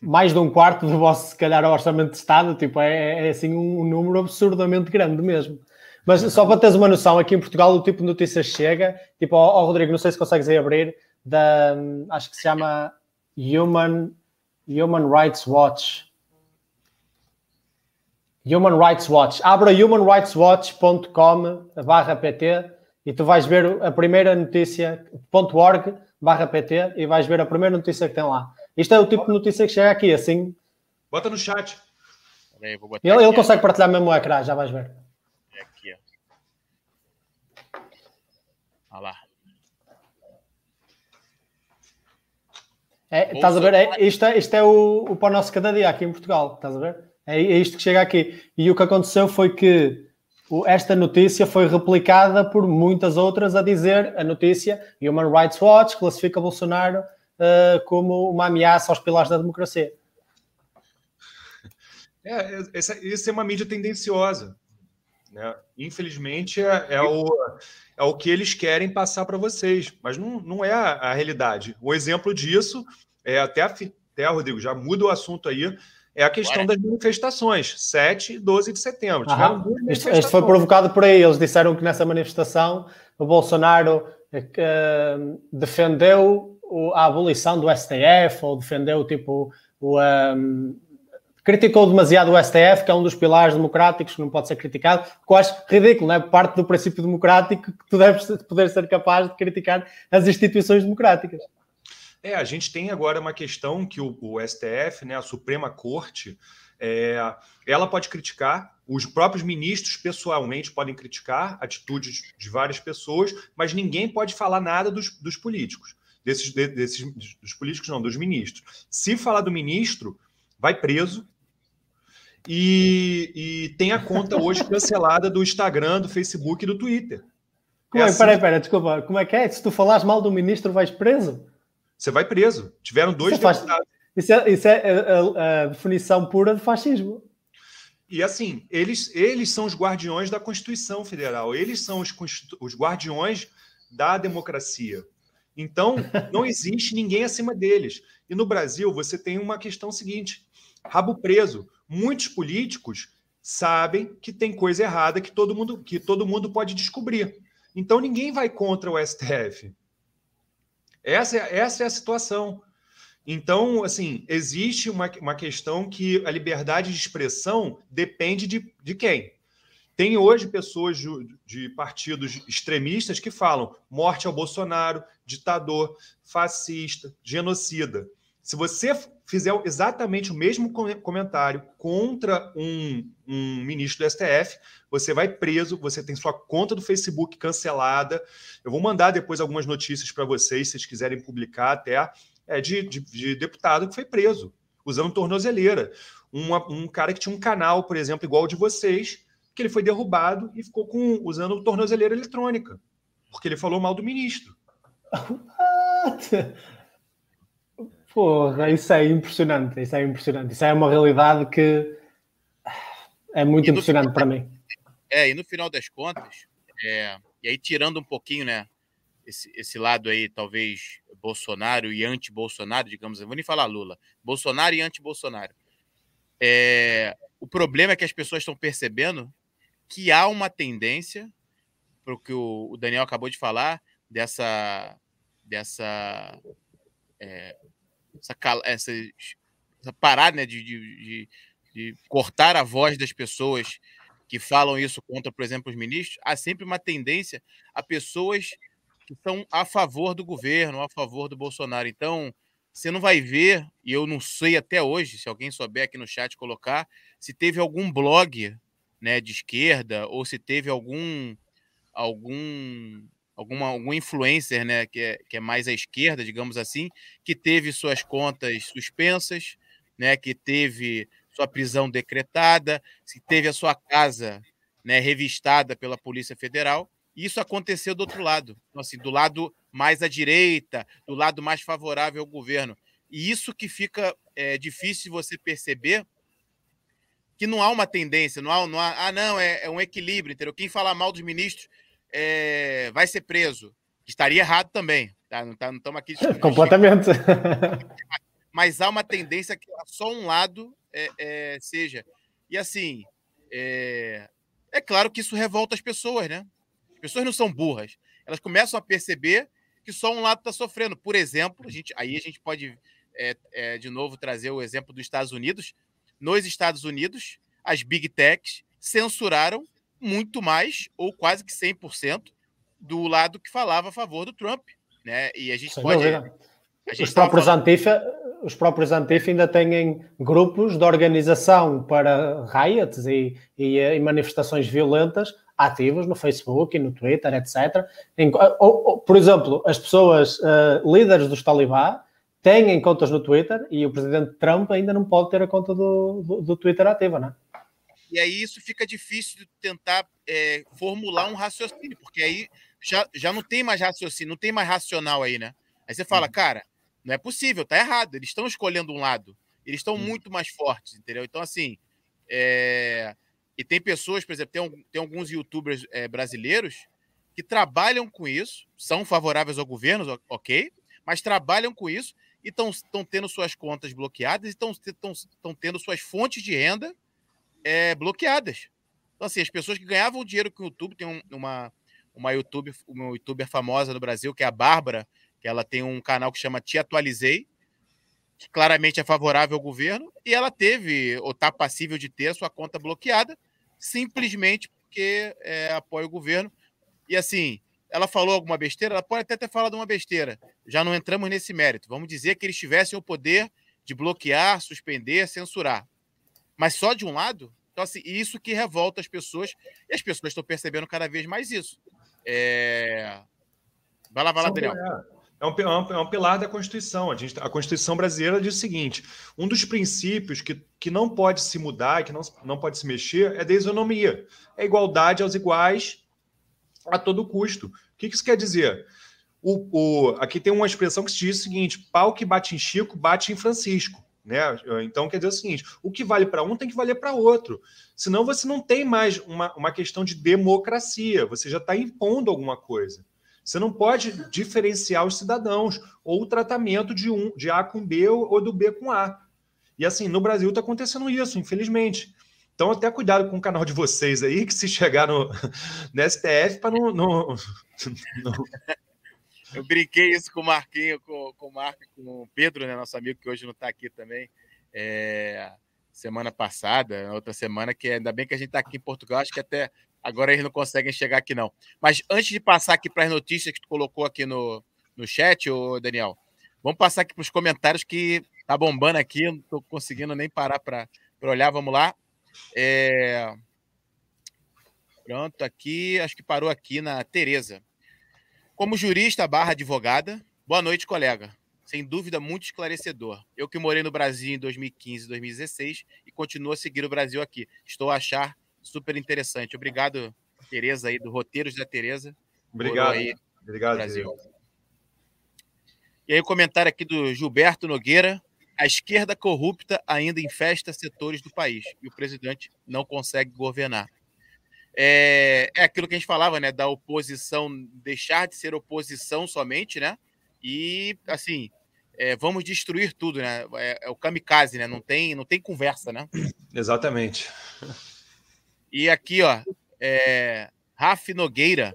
mais de um quarto do vosso, se calhar, orçamento de Estado. Tipo, é assim um número absurdamente grande mesmo. Mas só para teres uma noção, aqui em Portugal o tipo de notícias chega, tipo, ó Rodrigo, não sei se consegues aí abrir, acho que se chama Human Rights Watch. Abra humanrightswatch.com/pt e tu vais ver a primeira notícia, .org/pt, e vais ver a primeira notícia que tem lá. Isto é o tipo de notícia que chega aqui, assim. Bota no chat. Ele consegue partilhar mesmo o ecrã, já vais ver. É aqui, ó. Olha lá. Estás a ver? Isto é o Pão Nosso Cada Dia aqui em Portugal, estás a ver? É isto que chega aqui. E o que aconteceu foi que esta notícia foi replicada por muitas outras a dizer a notícia Human Rights Watch classifica Bolsonaro como uma ameaça aos pilares da democracia. Isso é uma mídia tendenciosa, né? Infelizmente é o que eles querem passar para vocês, mas não é a realidade. Um exemplo disso, até Rodrigo, já muda o assunto aí, é a questão das manifestações, 7 e 12 de setembro. Isto foi provocado por aí, eles disseram que nessa manifestação o Bolsonaro defendeu a abolição do STF, ou defendeu, tipo, criticou demasiado o STF, que é um dos pilares democráticos que não pode ser criticado, que eu acho ridículo, não é? Parte do princípio democrático que tu deves poder ser capaz de criticar as instituições democráticas. A gente tem agora uma questão que o STF, né, a Suprema Corte, ela pode criticar, os próprios ministros pessoalmente podem criticar atitudes de várias pessoas, mas ninguém pode falar nada dos políticos. Dos políticos não, dos ministros. Se falar do ministro, vai preso e tem a conta hoje cancelada do Instagram, do Facebook e do Twitter. Peraí, desculpa. Como é que é? Se tu falares mal do ministro, vais preso? Você vai preso. Tiveram 2 deputados. Isso é a definição pura de fascismo. E assim, eles são os guardiões da Constituição Federal, eles são os guardiões da democracia. Então, não existe ninguém acima deles. E no Brasil, você tem uma questão seguinte, rabo preso. Muitos políticos sabem que tem coisa errada que todo mundo pode descobrir. Então, ninguém vai contra o STF. Essa é a situação. Então, assim, existe uma questão que a liberdade de expressão depende de quem? Tem hoje pessoas de partidos extremistas que falam morte ao Bolsonaro, ditador, fascista, genocida. Se você fizer exatamente o mesmo comentário contra um ministro do STF, você vai preso, você tem sua conta do Facebook cancelada. Eu vou mandar depois algumas notícias para vocês, se vocês quiserem publicar até, de deputado que foi preso, usando tornozeleira. Um cara que tinha um canal, por exemplo, igual ao de vocês, que ele foi derrubado e ficou usando tornozeleira eletrônica, porque ele falou mal do ministro. Porra, isso é impressionante, isso é impressionante. Isso é uma realidade que é muito impressionante para mim. E no final das contas, e aí tirando um pouquinho, né, esse lado aí, talvez, Bolsonaro e anti-Bolsonaro, digamos assim, não vou nem falar Lula, Bolsonaro e anti-Bolsonaro. O problema é que as pessoas estão percebendo que há uma tendência, para o que o Daniel acabou de falar, dessa parada, né, de cortar a voz das pessoas que falam isso contra, por exemplo, os ministros. Há sempre uma tendência a pessoas que estão a favor do governo, a favor do Bolsonaro. Então, você não vai ver, e eu não sei até hoje, se alguém souber aqui no chat colocar, se teve algum blog, né, de esquerda, ou se teve algum influencer, né, que é mais à esquerda, digamos assim, que teve suas contas suspensas, né, que teve sua prisão decretada, que teve a sua casa, né, revistada pela Polícia Federal. Isso aconteceu do outro lado, então, assim, do lado mais à direita, do lado mais favorável ao governo. E isso que fica difícil você perceber, que não há uma tendência, não há um equilíbrio, entendeu? Quem falar mal dos ministros vai ser preso. Estaria errado também, tá? Não estamos aqui... Completamente. Mas há uma tendência que só um lado seja. E assim, é claro que isso revolta as pessoas, né? As pessoas não são burras. Elas começam a perceber que só um lado está sofrendo. Por exemplo, a gente pode, de novo, trazer o exemplo dos Estados Unidos. Nos Estados Unidos, as Big Techs censuraram muito mais, ou quase que 100%, do lado que falava a favor do Trump, né? E a gente sem pode... Os próprios Antifa ainda têm grupos de organização para riots e manifestações violentas ativos no Facebook e no Twitter, etc. Por exemplo, as pessoas líderes dos Talibã têm contas no Twitter e o presidente Trump ainda não pode ter a conta do Twitter ativa, né? E aí isso fica difícil de tentar formular um raciocínio, porque aí já não tem mais raciocínio, não tem mais racional aí, né? Aí você fala, cara, não é possível, tá errado, eles estão escolhendo um lado, eles estão muito mais fortes, entendeu? Então, assim, e tem pessoas, por exemplo, tem alguns youtubers brasileiros que trabalham com isso, são favoráveis ao governo, ok, mas trabalham com isso e estão tendo suas contas bloqueadas e estão tendo suas fontes de renda bloqueadas. Então, assim, as pessoas que ganhavam dinheiro com o YouTube, tem uma youtuber famosa no Brasil, que é a Bárbara, que ela tem um canal que chama Te Atualizei, que claramente é favorável ao governo, e ela teve, ou está passível de ter, a sua conta bloqueada, simplesmente porque apoia o governo. E assim, ela falou alguma besteira? Ela pode até ter falado uma besteira. Já não entramos nesse mérito. Vamos dizer que eles tivessem o poder de bloquear, suspender, censurar. Mas só de um lado? Então, assim, isso que revolta as pessoas. E as pessoas estão percebendo cada vez mais isso. Vai lá, Daniel. É um pilar da Constituição. A Constituição brasileira diz o seguinte, um dos princípios que não pode se mudar, que não pode se mexer, é da isonomia. É igualdade aos iguais a todo custo. O que isso quer dizer? Aqui tem uma expressão que se diz o seguinte, pau que bate em Chico, bate em Francisco. né? Então, quer dizer o seguinte, o que vale para um tem que valer para outro. Senão você não tem mais uma questão de democracia, você já está impondo alguma coisa. Você não pode diferenciar os cidadãos ou o tratamento de A com B ou do B com A. E assim, no Brasil está acontecendo isso, infelizmente. Então, até cuidado com o canal de vocês aí, que se chegar no STF para não... Eu brinquei isso com o Marquinho, com o Marco, com o Pedro, né, nosso amigo, que hoje não está aqui também, semana passada, outra semana, que ainda bem que a gente está aqui em Portugal, acho que até agora eles não conseguem chegar aqui, não. Mas antes de passar aqui para as notícias que tu colocou aqui no chat, ô Daniel, vamos passar aqui para os comentários que tá bombando aqui, eu não estou conseguindo nem parar para olhar, vamos lá. Pronto, aqui, acho que parou aqui na Tereza. Como jurista / advogada, boa noite, colega. Sem dúvida, muito esclarecedor. Eu que morei no Brasil em 2015 e 2016 e continuo a seguir o Brasil aqui. Estou a achar super interessante. Obrigado, Tereza, aí, do Roteiros da Tereza. Obrigado. Aí, obrigado, Brasil. Tereza. E aí o comentário aqui do Gilberto Nogueira. A esquerda corrupta ainda infesta setores do país e o presidente não consegue governar. É aquilo que a gente falava, né? Da oposição, deixar de ser oposição somente, né? E, assim, vamos destruir tudo, né? É o kamikaze, né? Não tem conversa, né? Exatamente. E aqui, ó, Raf Nogueira,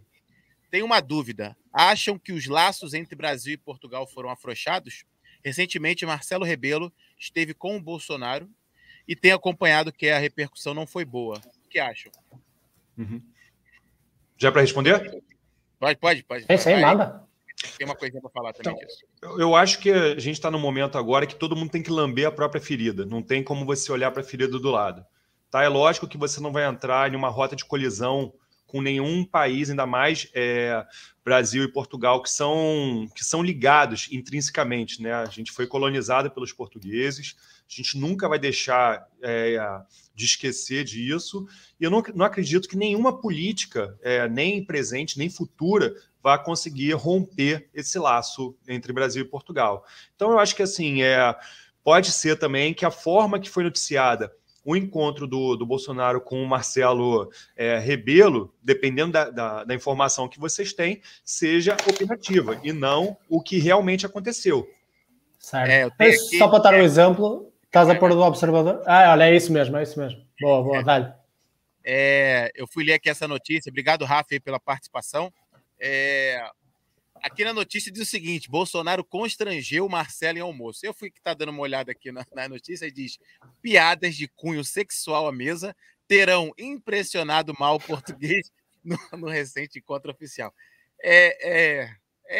tem uma dúvida. Acham que os laços entre Brasil e Portugal foram afrouxados? Recentemente, Marcelo Rebelo esteve com o Bolsonaro e tem acompanhado que a repercussão não foi boa. O que acham? Uhum. Já para responder? Pode. Sem nada. Tem uma coisinha para falar também disso. Eu acho que a gente está num momento agora que todo mundo tem que lamber a própria ferida. Não tem como você olhar para a ferida do lado. Tá? É lógico que você não vai entrar em uma rota de colisão com nenhum país, ainda mais Brasil e Portugal, que são ligados intrinsecamente, né? A gente foi colonizado pelos portugueses, a gente nunca vai deixar de esquecer disso, e eu não acredito que nenhuma política, nem presente, nem futura, vá conseguir romper esse laço entre Brasil e Portugal. Então, eu acho que assim pode ser também que a forma que foi noticiada o encontro do Bolsonaro com o Marcelo Rebelo, dependendo da informação que vocês têm, seja operativa e não o que realmente aconteceu. Certo. Só para dar um exemplo, estás a pôr do observador? Ah, olha, é isso mesmo. Boa, dale. Eu fui ler aqui essa notícia. Obrigado, Rafa, pela participação. Aqui na notícia diz o seguinte: Bolsonaro constrangeu Marcelo em almoço. Eu fui que está dando uma olhada aqui na notícia e diz: piadas de cunho sexual à mesa terão impressionado mal o português no recente encontro oficial.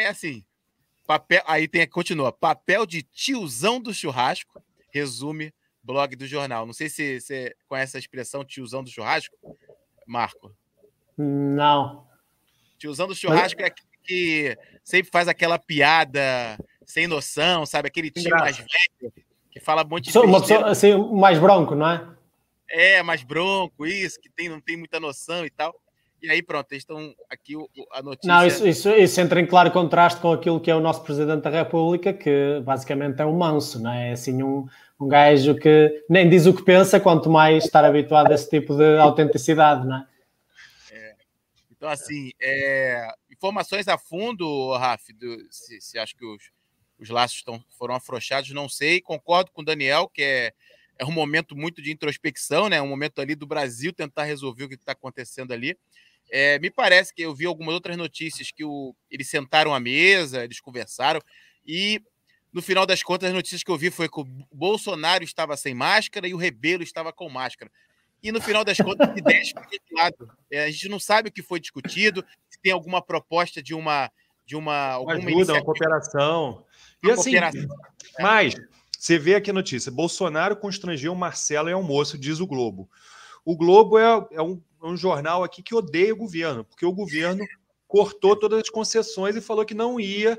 Assim, papel, aí continua, papel de tiozão do churrasco, resume blog do jornal. Não sei se você conhece a expressão tiozão do churrasco, Marco. Não. Tiozão do churrasco é que sempre faz aquela piada sem noção, sabe? Aquele tio mais velho que fala um monte de coisa. Uma pessoa assim, mais bronco, não é? Mais bronco, isso, que não tem muita noção e tal. E aí, pronto, eles estão aqui a notícia. Não, isso entra em claro contraste com aquilo que é o nosso Presidente da República, que basicamente é um manso, não é? É assim, um gajo que nem diz o que pensa, quanto mais estar habituado a esse tipo de autenticidade, não é? Então, assim, informações a fundo, Raf, se acho que os laços foram afrouxados, não sei. Concordo com o Daniel, que é um momento muito de introspecção, né? Um momento ali do Brasil tentar resolver o que está acontecendo ali. Me parece que eu vi algumas outras notícias que eles sentaram à mesa, eles conversaram, e no final das contas as notícias que eu vi foi que o Bolsonaro estava sem máscara e o Rebelo estava com máscara. E no final das contas, se deixa de lado. A gente não sabe o que foi discutido, se tem alguma proposta de alguma ajuda, uma cooperação. E assim, mas você vê aqui a notícia: Bolsonaro constrangeu Marcelo em almoço, diz o Globo. O Globo é um jornal aqui que odeia o governo, porque o governo cortou todas as concessões e falou que não ia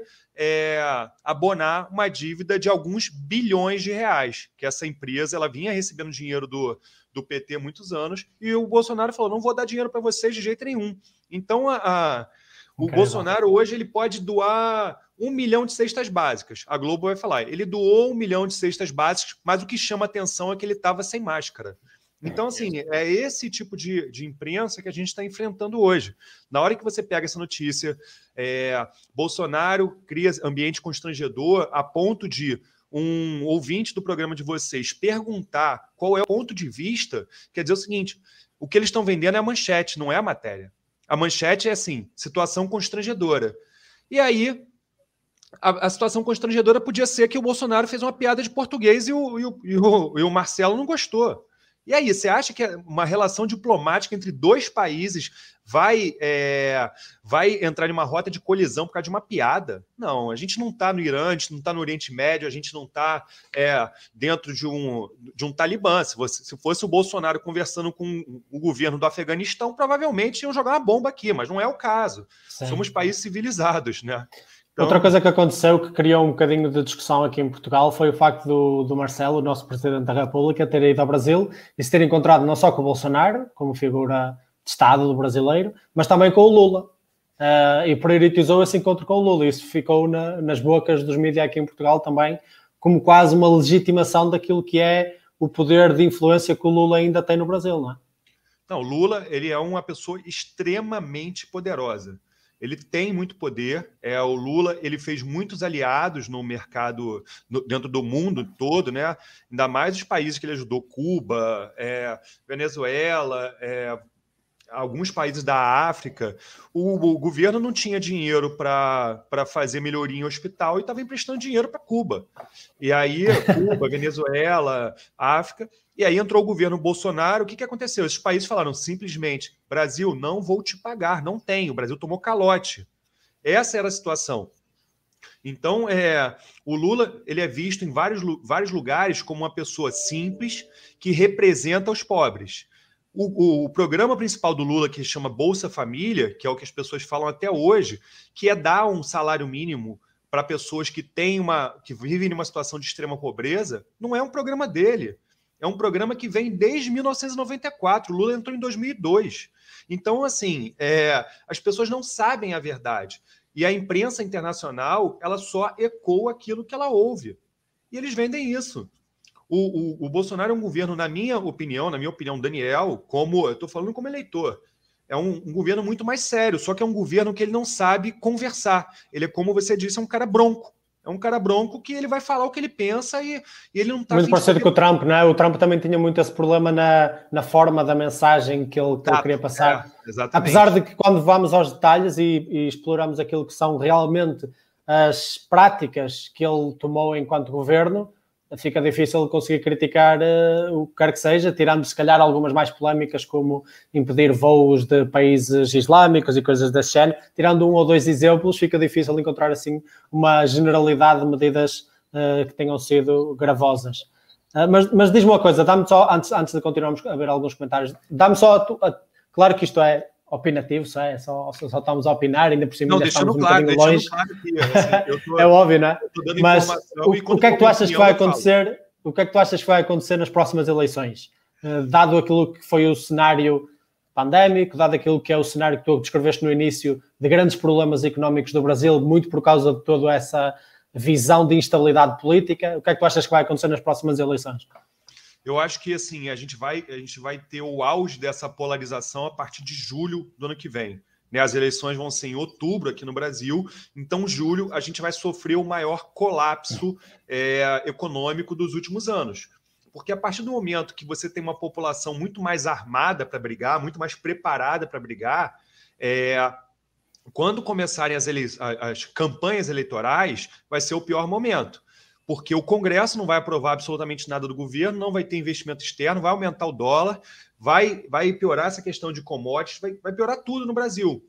abonar uma dívida de alguns bilhões de reais, que essa empresa ela vinha recebendo dinheiro do PT há muitos anos, e o Bolsonaro falou: não vou dar dinheiro para vocês de jeito nenhum. Então, o Bolsonaro hoje ele pode doar 1 milhão de cestas básicas. A Globo vai falar, ele doou 1 milhão de cestas básicas, mas o que chama atenção é que ele estava sem máscara. Então, assim, é esse tipo de imprensa que a gente está enfrentando hoje. Na hora que você pega essa notícia, Bolsonaro cria ambiente constrangedor a ponto de um ouvinte do programa de vocês perguntar qual é o ponto de vista, quer dizer o seguinte, o que eles estão vendendo é a manchete, não é a matéria. A manchete é assim, situação constrangedora. E aí, a situação constrangedora podia ser que o Bolsonaro fez uma piada de português e o Marcelo não gostou. E aí, você acha que uma relação diplomática entre dois países vai entrar em uma rota de colisão por causa de uma piada? Não, a gente não está no Irã, a gente não está no Oriente Médio, a gente não está dentro de um talibã. Se fosse o Bolsonaro conversando com o governo do Afeganistão, provavelmente iam jogar uma bomba aqui, mas não é o caso. Sim. Somos países civilizados, né? Então... Outra coisa que aconteceu, que criou um bocadinho de discussão aqui em Portugal, foi o facto do Marcelo, o nosso Presidente da República, ter ido ao Brasil e se ter encontrado não só com o Bolsonaro, como figura de Estado do brasileiro, mas também com o Lula. E prioritizou esse encontro com o Lula. Isso ficou nas bocas dos mídias aqui em Portugal também, como quase uma legitimação daquilo que é o poder de influência que o Lula ainda tem no Brasil, não é? Não, o Lula, ele é uma pessoa extremamente poderosa. Ele tem muito poder, o Lula, ele fez muitos aliados no mercado, dentro do mundo todo, né? Ainda mais os países que ele ajudou, Cuba, Venezuela, alguns países da África. O governo não tinha dinheiro para fazer melhoria em hospital e estava emprestando dinheiro para Cuba. E aí, Cuba, Venezuela, África... E aí entrou o governo Bolsonaro, o que aconteceu? Esses países falaram simplesmente, Brasil, não vou te pagar, não tem, o Brasil tomou calote. Essa era a situação. Então, o Lula ele é visto em vários lugares como uma pessoa simples que representa os pobres. O programa principal do Lula, que se chama Bolsa Família, que é o que as pessoas falam até hoje, que é dar um salário mínimo para pessoas que vivem numa situação de extrema pobreza, não é um programa dele. É um programa que vem desde 1994, o Lula entrou em 2002. Então, assim, as pessoas não sabem a verdade. E a imprensa internacional, ela só ecoa aquilo que ela ouve. E eles vendem isso. O Bolsonaro é um governo, na minha opinião, Daniel, eu estou falando como eleitor, é um governo muito mais sério, só que é um governo que ele não sabe conversar. Ele é, como você disse, é um cara bronco. É um cara bronco que ele vai falar o que ele pensa e ele não está... Muito parecido com o Trump, não é? O Trump também tinha muito esse problema na forma da mensagem que ele queria passar. Apesar de que quando vamos aos detalhes e exploramos aquilo que são realmente as práticas que ele tomou enquanto governo, fica difícil conseguir criticar o que quer que seja, tirando se calhar algumas mais polémicas como impedir voos de países islâmicos e coisas desse género. Tirando um ou dois exemplos, fica difícil encontrar assim uma generalidade de medidas que tenham sido gravosas. Mas diz-me uma coisa, dá-me só, antes de continuarmos a ver alguns comentários, dá-me só, claro que isto é opinativo, só estamos a opinar, ainda por cima não, já estamos um bocadinho longe. É óbvio, não é? Mas o que é que tu achas que vai acontecer? O que é que tu achas que vai acontecer nas próximas eleições? Dado aquilo que foi o cenário pandémico, dado aquilo que é o cenário que tu descreveste no início, de grandes problemas económicos do Brasil, muito por causa de toda essa visão de instabilidade política, o que é que tu achas que vai acontecer nas próximas eleições? Eu acho que assim, a gente vai ter o auge dessa polarização a partir de julho do ano que vem. Né? As eleições vão ser em outubro aqui no Brasil. Então, julho, a gente vai sofrer o maior colapso econômico dos últimos anos. Porque a partir do momento que você tem uma população muito mais armada para brigar, muito mais preparada para brigar, quando começarem as campanhas eleitorais, vai ser o pior momento. Porque o Congresso não vai aprovar absolutamente nada do governo, não vai ter investimento externo, vai aumentar o dólar, vai piorar essa questão de commodities, vai piorar tudo no Brasil.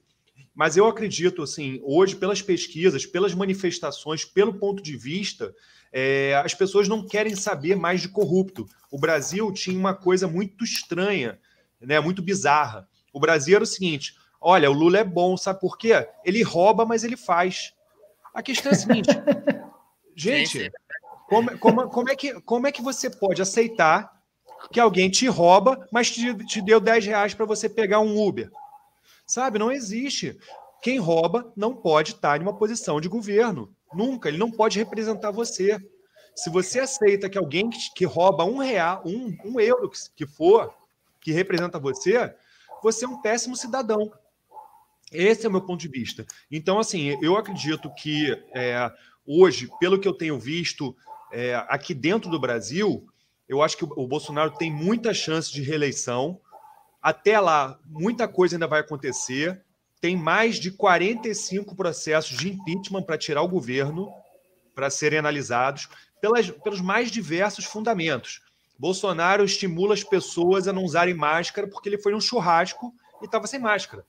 Mas eu acredito, assim, hoje, pelas pesquisas, pelas manifestações, pelo ponto de vista, as pessoas não querem saber mais de corrupto. O Brasil tinha uma coisa muito estranha, né, muito bizarra. O Brasil era o seguinte, olha, o Lula é bom, sabe por quê? Ele rouba, mas ele faz. A questão é a seguinte... Gente, como é que você pode aceitar que alguém te rouba, mas te deu 10 reais para você pegar um Uber? Sabe, não existe. Quem rouba não pode estar em uma posição de governo. Nunca. Ele não pode representar você. Se você aceita que alguém que rouba um euro que for, que representa você, você é um péssimo cidadão. Esse é o meu ponto de vista. Então, assim, eu acredito que hoje, pelo que eu tenho visto aqui dentro do Brasil, eu acho que o Bolsonaro tem muita chance de reeleição. Até lá, muita coisa ainda vai acontecer. Tem mais de 45 processos de impeachment para tirar o governo, para serem analisados, pelos mais diversos fundamentos. Bolsonaro estimula as pessoas a não usarem máscara porque ele foi num churrasco e estava sem máscara.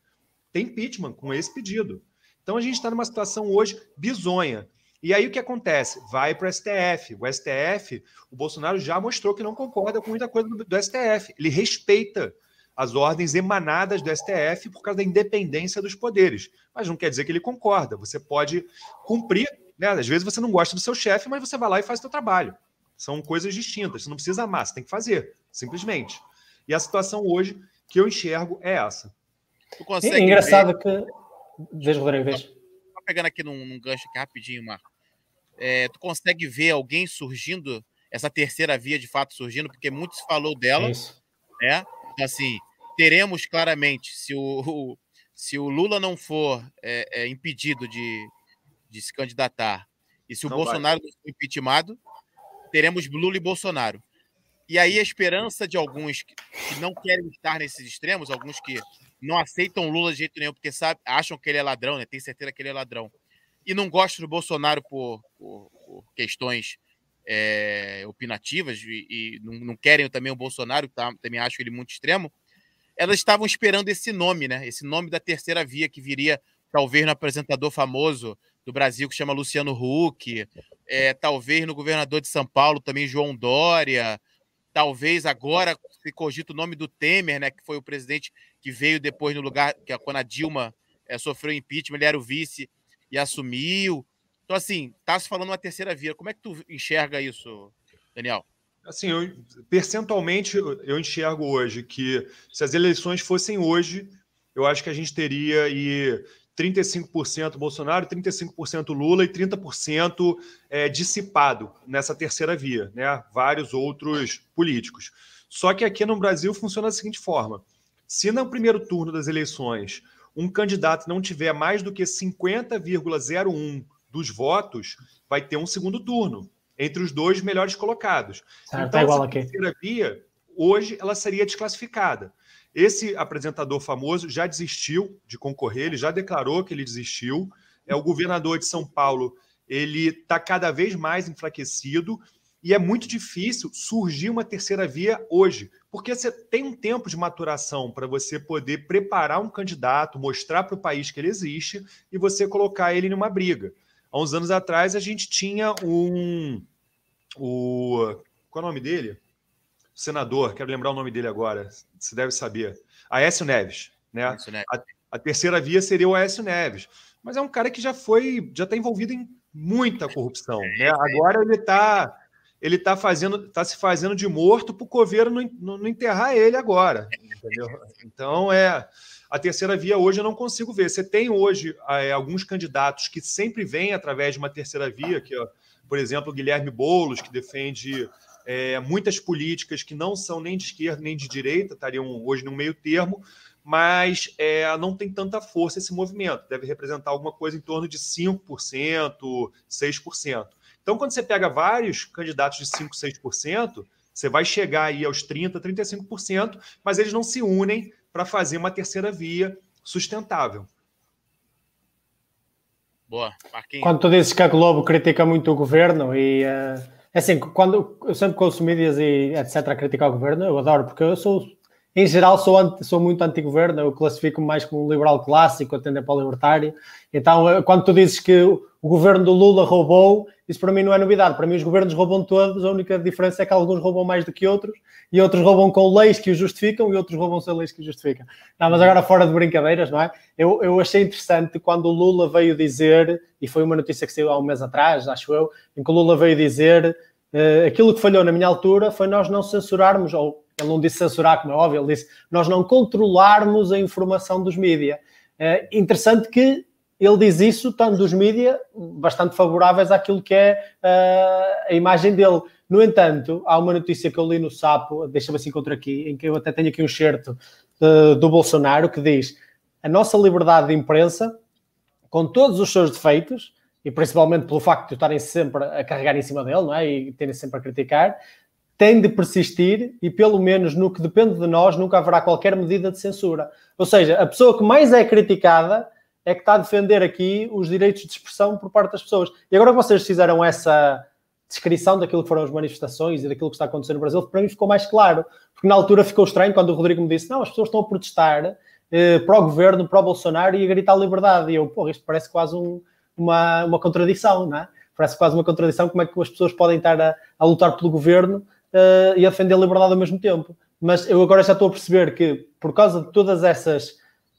Tem impeachment com esse pedido. Então a gente está numa situação hoje bizonha. E aí o que acontece? Vai para o STF. O STF, o Bolsonaro já mostrou que não concorda com muita coisa do STF. Ele respeita as ordens emanadas do STF por causa da independência dos poderes. Mas não quer dizer que ele concorda. Você pode cumprir, né? Às vezes você não gosta do seu chefe, mas você vai lá e faz o seu trabalho. São coisas distintas. Você não precisa amar, você tem que fazer, simplesmente. E a situação hoje que eu enxergo é essa. Tu consegue é engraçado ver... que... Veja, Rodrigo, veja. Pegando aqui num gancho aqui rapidinho, Marco. Tu consegue ver alguém surgindo, essa terceira via de fato surgindo, porque muito se falou dela. Isso. Né? Então, assim, teremos claramente, se o Lula não for impedido de se candidatar, e se o Bolsonaro não for impeachmentado, teremos Lula e Bolsonaro. E aí a esperança de alguns que não querem estar nesses extremos, alguns que não aceitam Lula de jeito nenhum, porque sabe, acham que ele é ladrão, né? Tem certeza que ele é ladrão. E não gostam do Bolsonaro por questões opinativas e não querem também o Bolsonaro, tá, também acham ele muito extremo. Elas estavam esperando esse nome, né? Esse nome da terceira via que viria, talvez, no apresentador famoso do Brasil, que chama Luciano Huck, talvez no governador de São Paulo também, João Dória... Talvez agora se cogita o nome do Temer, né, que foi o presidente que veio depois no lugar, que quando a Dilma sofreu impeachment, ele era o vice e assumiu. Então, assim, está se falando uma terceira via. Como é que tu enxerga isso, Daniel? Assim, percentualmente, eu enxergo hoje que se as eleições fossem hoje, eu acho que a gente teria 35% Bolsonaro, 35% Lula e 30% dissipado nessa terceira via, né? Vários outros políticos. Só que aqui no Brasil funciona da seguinte forma: se no primeiro turno das eleições um candidato não tiver mais do que 50,01% dos votos, vai ter um segundo turno entre os dois melhores colocados. Então, essa terceira via, hoje, ela seria desclassificada. Esse apresentador famoso já desistiu de concorrer, ele já declarou que ele desistiu. O governador de São Paulo, ele está cada vez mais enfraquecido e é muito difícil surgir uma terceira via hoje, porque você tem um tempo de maturação para você poder preparar um candidato, mostrar para o país que ele existe e você colocar ele numa briga. Há uns anos atrás, a gente tinha qual é o nome dele? Senador, quero lembrar o nome dele agora, você deve saber, Aécio Neves, né? Aécio Neves. A terceira via seria o Aécio Neves, mas é um cara que já está envolvido em muita corrupção, né? Agora ele tá se fazendo de morto para o coveiro não enterrar ele agora, entendeu? Então a terceira via hoje eu não consigo ver. Você tem hoje alguns candidatos que sempre vêm através de uma terceira via, que, por exemplo, o Guilherme Boulos, que defende muitas políticas que não são nem de esquerda nem de direita, estariam hoje no meio termo, mas não tem tanta força esse movimento. Deve representar alguma coisa em torno de 5%, 6%. Então, quando você pega vários candidatos de 5%, 6%, você vai chegar aí aos 30%, 35%, mas eles não se unem para fazer uma terceira via sustentável. Boa. Marquinhos. Quando tu dizes que a Globo critica muito o governo e... Assim, quando eu sempre consumi mídias e etc. a criticar o governo, eu adoro, porque eu sou, em geral, sou muito anti-governo, eu classifico-me mais como liberal clássico, eu tendo para o libertário. Então, quando tu dizes que o governo do Lula roubou, isso para mim não é novidade. Para mim, os governos roubam todos, a única diferença é que alguns roubam mais do que outros, e outros roubam com leis que o justificam, e outros roubam sem leis que o justificam. Não, mas agora, fora de brincadeiras, não é? Eu achei interessante quando o Lula veio dizer, e foi uma notícia que saiu há um mês atrás, acho eu, em que o Lula veio dizer, aquilo que falhou na minha altura foi nós não censurarmos, ou ele não disse censurar, como é óbvio, ele disse nós não controlarmos a informação dos mídias. Interessante que Ele diz isso, estando os mídias bastante favoráveis àquilo que é a imagem dele. No entanto, há uma notícia que eu li no Sapo, deixa-me assim contra aqui, em que eu até tenho aqui um excerto do Bolsonaro, que diz: a nossa liberdade de imprensa, com todos os seus defeitos, e principalmente pelo facto de estarem sempre a carregar em cima dele, não é? E terem sempre a criticar, tem de persistir, e pelo menos no que depende de nós nunca haverá qualquer medida de censura. Ou seja, a pessoa que mais é criticada é que está a defender aqui os direitos de expressão por parte das pessoas. E agora que vocês fizeram essa descrição daquilo que foram as manifestações e daquilo que está acontecendo no Brasil, para mim ficou mais claro, porque na altura ficou estranho quando o Rodrigo me disse: não, as pessoas estão a protestar para o governo, para o Bolsonaro, e a gritar liberdade. E eu, porra, isto parece quase uma contradição, não é? Parece quase uma contradição, como é que as pessoas podem estar a lutar pelo governo e a defender a liberdade ao mesmo tempo. Mas eu agora já estou a perceber que, por causa de todas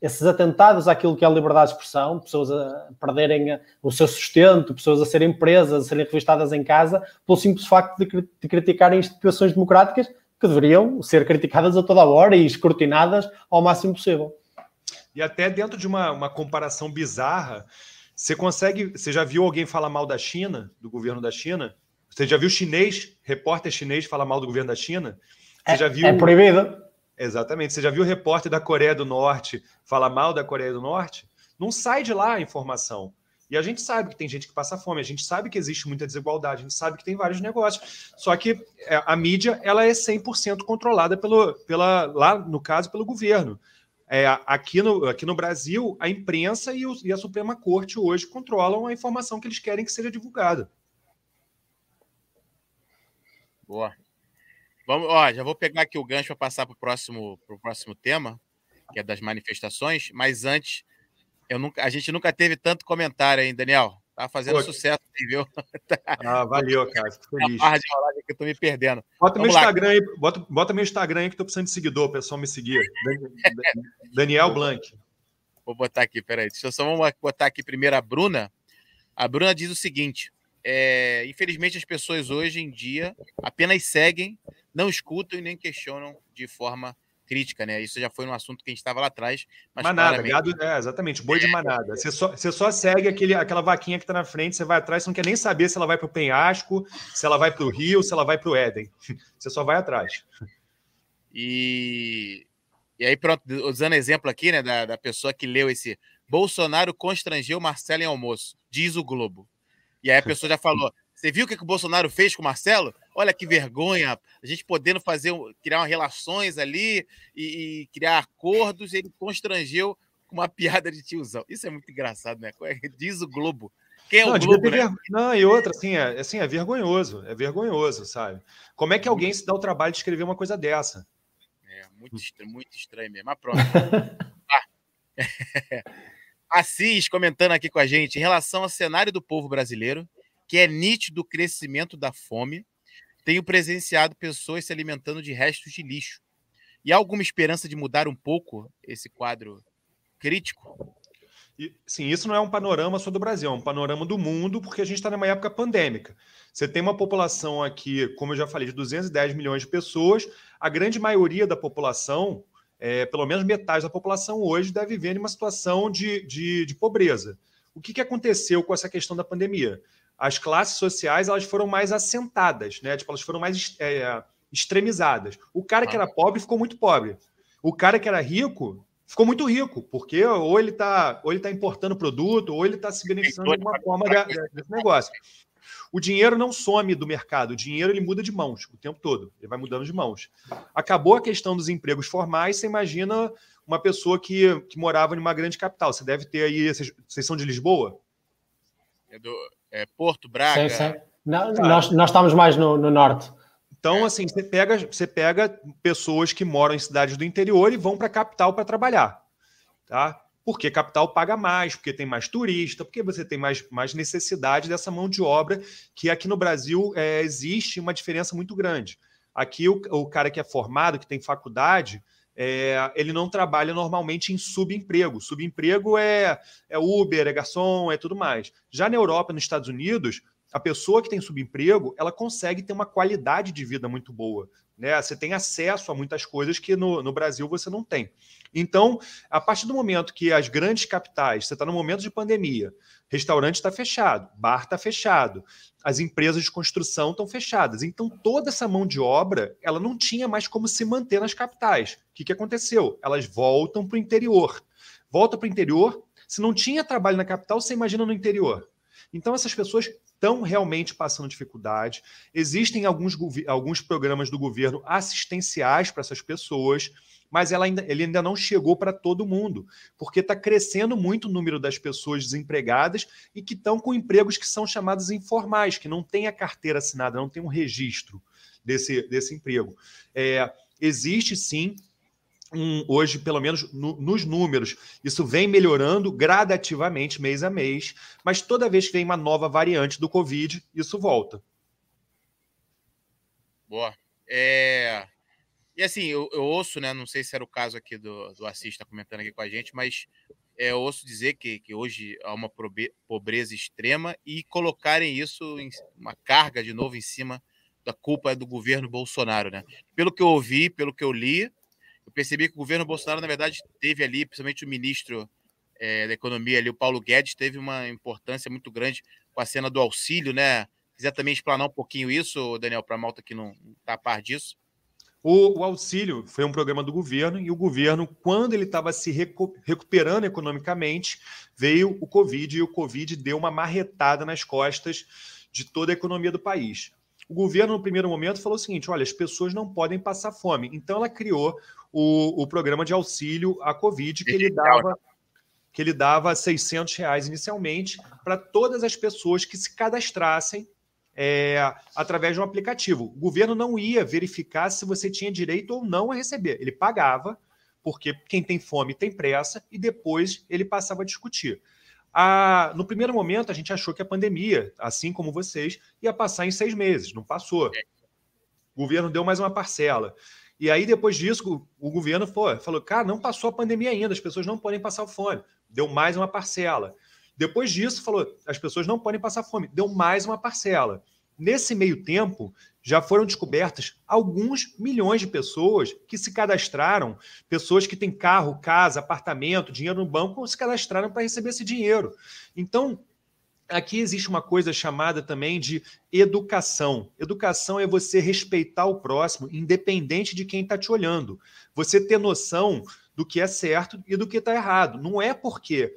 esses atentados àquilo que é a liberdade de expressão, pessoas a perderem o seu sustento, pessoas a serem presas, a serem revistadas em casa, pelo simples facto de criticarem instituições democráticas que deveriam ser criticadas a toda hora e escrutinadas ao máximo possível. E até dentro de uma comparação bizarra, você já viu alguém falar mal da China, do governo da China? Você já viu chinês, repórter chinês, falar mal do governo da China? Você já viu... É proibido. Exatamente. Você já viu repórter da Coreia do Norte falar mal da Coreia do Norte? Não sai de lá a informação. E a gente sabe que tem gente que passa fome, a gente sabe que existe muita desigualdade, a gente sabe que tem vários negócios. Só que a mídia, ela é 100% controlada lá, no caso, pelo governo. Aqui no Brasil, a imprensa e a Suprema Corte hoje controlam a informação que eles querem que seja divulgada. Boa. Vamos, já vou pegar aqui o gancho para passar para o próximo tema, que é das manifestações, mas antes, a gente nunca teve tanto comentário, hein, Daniel? Tá fazendo sucesso, viu? Valeu, cara. Fico feliz. Eu tô me perdendo. Bota meu Instagram aí que estou precisando de seguidor, o pessoal me seguir. Daniel Blanck. Vou botar aqui, peraí. Deixa eu só botar aqui primeiro a Bruna. A Bruna diz o seguinte... infelizmente as pessoas hoje em dia apenas seguem, não escutam e nem questionam de forma crítica, né? Isso já foi um assunto que a gente estava lá atrás. Mas manada, claramente... gado, exatamente, boi de manada. Você só segue aquela vaquinha que está na frente, você vai atrás, você não quer nem saber se ela vai para o penhasco, se ela vai para o rio, se ela vai para o Éden. Você só vai atrás. E aí, pronto, usando exemplo aqui, né, da pessoa que leu esse: Bolsonaro constrangeu Marcelo em almoço, diz o Globo. E aí a pessoa já falou: você viu o que o Bolsonaro fez com o Marcelo? Olha que vergonha, a gente podendo criar relações ali e criar acordos, ele constrangeu com uma piada de tiozão. Isso é muito engraçado, né? Diz o Globo. Quem é o Globo, né? Não, e outra, assim, é vergonhoso, sabe? Como é que alguém se dá o trabalho de escrever uma coisa dessa? É, muito estranho mesmo. Mas pronto. Assis comentando aqui com a gente em relação ao cenário do povo brasileiro, que é nítido o crescimento da fome. Tenho presenciado pessoas se alimentando de restos de lixo. E há alguma esperança de mudar um pouco esse quadro crítico? Sim, isso não é um panorama só do Brasil, é um panorama do mundo, porque a gente está numa época pandêmica. Você tem uma população aqui, como eu já falei, de 210 milhões de pessoas. A grande maioria da população... pelo menos metade da população hoje deve viver em uma situação de pobreza. O que aconteceu com essa questão da pandemia? As classes sociais, elas foram mais assentadas, né? Tipo, elas foram mais extremizadas. O cara que era pobre ficou muito pobre. O cara que era rico ficou muito rico, porque ou ele está importando produto, ou ele está se beneficiando de uma forma desse negócio. O dinheiro não some do mercado, o dinheiro ele muda de mãos o tempo todo, ele vai mudando de mãos. Acabou a questão dos empregos formais, você imagina uma pessoa que morava numa grande capital, você deve ter aí, vocês são de Lisboa? Porto, Braga? Sim. Não, nós estamos mais no norte. Então, assim, você pega pessoas que moram em cidades do interior e vão para a capital para trabalhar, tá? Porque capital paga mais, porque tem mais turista, porque você tem mais necessidade dessa mão de obra, que aqui no Brasil existe uma diferença muito grande. Aqui o cara que é formado, que tem faculdade, ele não trabalha normalmente em subemprego. Subemprego é Uber, é garçom, é tudo mais. Já na Europa, nos Estados Unidos, A pessoa que tem subemprego, ela consegue ter uma qualidade de vida muito boa, né? Você tem acesso a muitas coisas que no Brasil você não tem. Então, a partir do momento que as grandes capitais, você está no momento de pandemia, restaurante está fechado, bar está fechado, as empresas de construção estão fechadas. Então, toda essa mão de obra, ela não tinha mais como se manter nas capitais. O que aconteceu? Elas voltam para o interior. Volta para o interior, se não tinha trabalho na capital, você imagina no interior. Então, essas pessoas estão realmente passando dificuldade. Existem alguns programas do governo assistenciais para essas pessoas, mas ele ainda não chegou para todo mundo, porque está crescendo muito o número das pessoas desempregadas e que estão com empregos que são chamados informais, que não tem a carteira assinada, não tem um registro desse emprego. Existe, sim, hoje, pelo menos nos números, isso vem melhorando gradativamente, mês a mês, mas toda vez que vem uma nova variante do Covid, isso volta. Boa. E assim, eu ouço, né, não sei se era o caso aqui do Assis, está comentando aqui com a gente, mas eu ouço dizer que hoje há uma pobreza extrema e colocarem isso, uma carga de novo em cima da culpa do governo Bolsonaro, né? Pelo que eu ouvi, pelo que eu li, eu percebi que o governo Bolsonaro, na verdade, teve ali, principalmente o ministro da Economia, ali, o Paulo Guedes, teve uma importância muito grande com a cena do auxílio, né? Quiser também explanar um pouquinho isso, Daniel, para a malta que não está a par disso. O auxílio foi um programa do governo e o governo, quando ele estava se recuperando economicamente, veio o Covid e o Covid deu uma marretada nas costas de toda a economia do país. O governo, no primeiro momento, falou o seguinte: olha, as pessoas não podem passar fome. Então, ela criou o programa de auxílio à Covid, que ele dava R$600 inicialmente para todas as pessoas que se cadastrassem através de um aplicativo. O governo não ia verificar se você tinha direito ou não a receber. Ele pagava, porque quem tem fome tem pressa, e depois ele passava a discutir. No primeiro momento, a gente achou que a pandemia, assim como vocês, ia passar em 6 meses. Não passou. O governo deu mais uma parcela. E aí, depois disso, o governo falou, cara, não passou a pandemia ainda, as pessoas não podem passar fome. Deu mais uma parcela. Depois disso, falou, as pessoas não podem passar fome. Deu mais uma parcela. Nesse meio tempo, já foram descobertas alguns milhões de pessoas que se cadastraram, pessoas que têm carro, casa, apartamento, dinheiro no banco, se cadastraram para receber esse dinheiro. Então, aqui existe uma coisa chamada também de educação. Educação é você respeitar o próximo, independente de quem está te olhando. Você ter noção do que é certo e do que está errado. Não é porque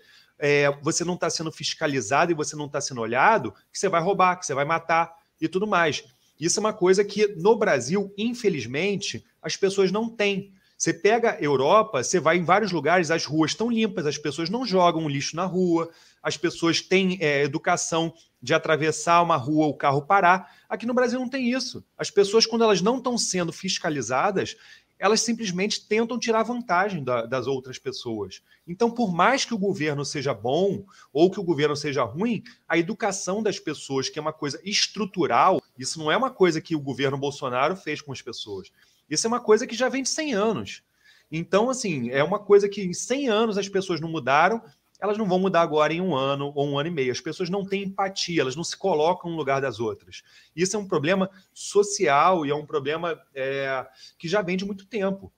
você não está sendo fiscalizado e você não está sendo olhado que você vai roubar, que você vai matar e tudo mais. Isso é uma coisa que, no Brasil, infelizmente, as pessoas não têm. Você pega a Europa, você vai em vários lugares, as ruas estão limpas, as pessoas não jogam lixo na rua, as pessoas têm educação de atravessar uma rua, o carro parar. Aqui no Brasil não tem isso. As pessoas, quando elas não estão sendo fiscalizadas, elas simplesmente tentam tirar vantagem das outras pessoas. Então, por mais que o governo seja bom ou que o governo seja ruim, a educação das pessoas, que é uma coisa estrutural, isso não é uma coisa que o governo Bolsonaro fez com as pessoas. Isso é uma coisa que já vem de 100 anos. Então, assim, é uma coisa que em 100 anos as pessoas não mudaram, elas não vão mudar agora em 1 ano ou 1 ano e meio. As pessoas não têm empatia, elas não se colocam no lugar das outras. Isso é um problema social e é um problema que já vem de muito tempo.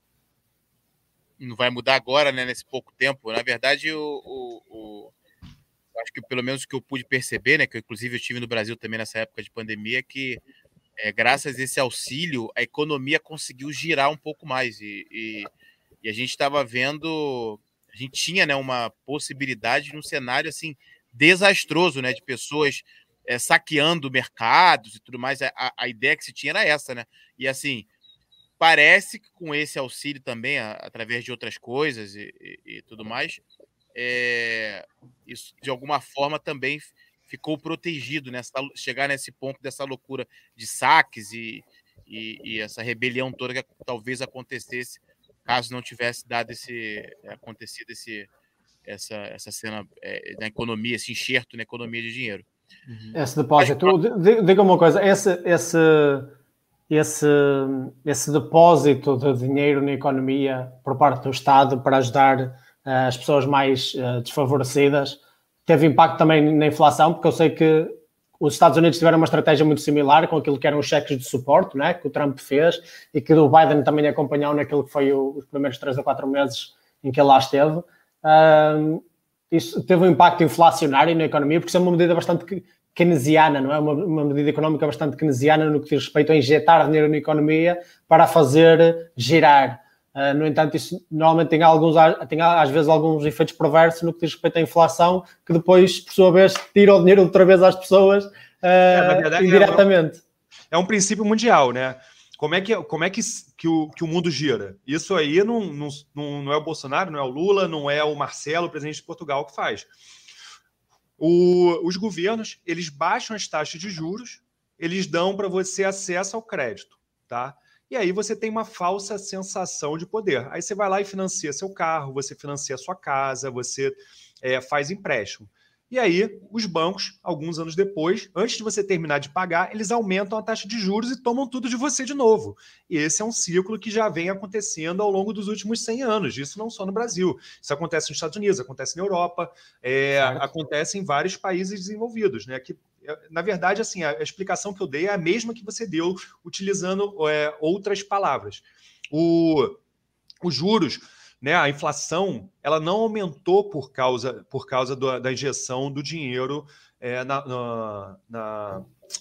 Não vai mudar agora, né, nesse pouco tempo. Na verdade, acho que pelo menos o que eu pude perceber, né, que inclusive eu estive no Brasil também nessa época de pandemia, que graças a esse auxílio, a economia conseguiu girar um pouco mais. E a gente estava vendo... A gente tinha, né, uma possibilidade de um cenário assim, desastroso, né, de pessoas saqueando mercados e tudo mais. A ideia que se tinha era essa, né? E assim, parece que com esse auxílio também, através de outras coisas e tudo mais, isso de alguma forma também ficou protegido, né? Chegar nesse ponto dessa loucura de saques e essa rebelião toda que talvez acontecesse caso não tivesse dado acontecido essa cena da economia, esse enxerto na economia de dinheiro. Uhum. Esse depósito, diga uma coisa, esse depósito de dinheiro na economia por parte do Estado para ajudar as pessoas mais desfavorecidas teve impacto também na inflação, porque eu sei que Os Estados Unidos tiveram uma estratégia muito similar com aquilo que eram os cheques de suporte, né, que o Trump fez e que o Biden também acompanhou naquilo que foi os primeiros 3 a 4 meses em que ele lá esteve. Isso teve um impacto inflacionário na economia, porque isso é uma medida bastante keynesiana, não é? Uma medida económica bastante keynesiana no que diz respeito a injetar dinheiro na economia para fazer girar. No entanto, isso normalmente tem às vezes alguns efeitos perversos no que diz respeito à inflação, que depois, por sua vez, tira o dinheiro outra vez às pessoas indiretamente. É um princípio mundial, né? Como é que o mundo gira? Isso aí não é o Bolsonaro, não é o Lula, não é o Marcelo, o presidente de Portugal, que faz. Os governos, eles baixam as taxas de juros, eles dão para você acesso ao crédito, tá? E aí você tem uma falsa sensação de poder. Aí você vai lá e financia seu carro, você financia sua casa, você faz empréstimo. E aí os bancos, alguns anos depois, antes de você terminar de pagar, eles aumentam a taxa de juros e tomam tudo de você de novo. E esse é um ciclo que já vem acontecendo ao longo dos últimos 100 anos. Isso não só no Brasil. Isso acontece nos Estados Unidos, acontece na Europa, acontece em vários países desenvolvidos, né? Que, na verdade, assim, a explicação que eu dei é a mesma que você deu, utilizando outras palavras. Os juros, né, a inflação, ela não aumentou por causa da injeção do dinheiro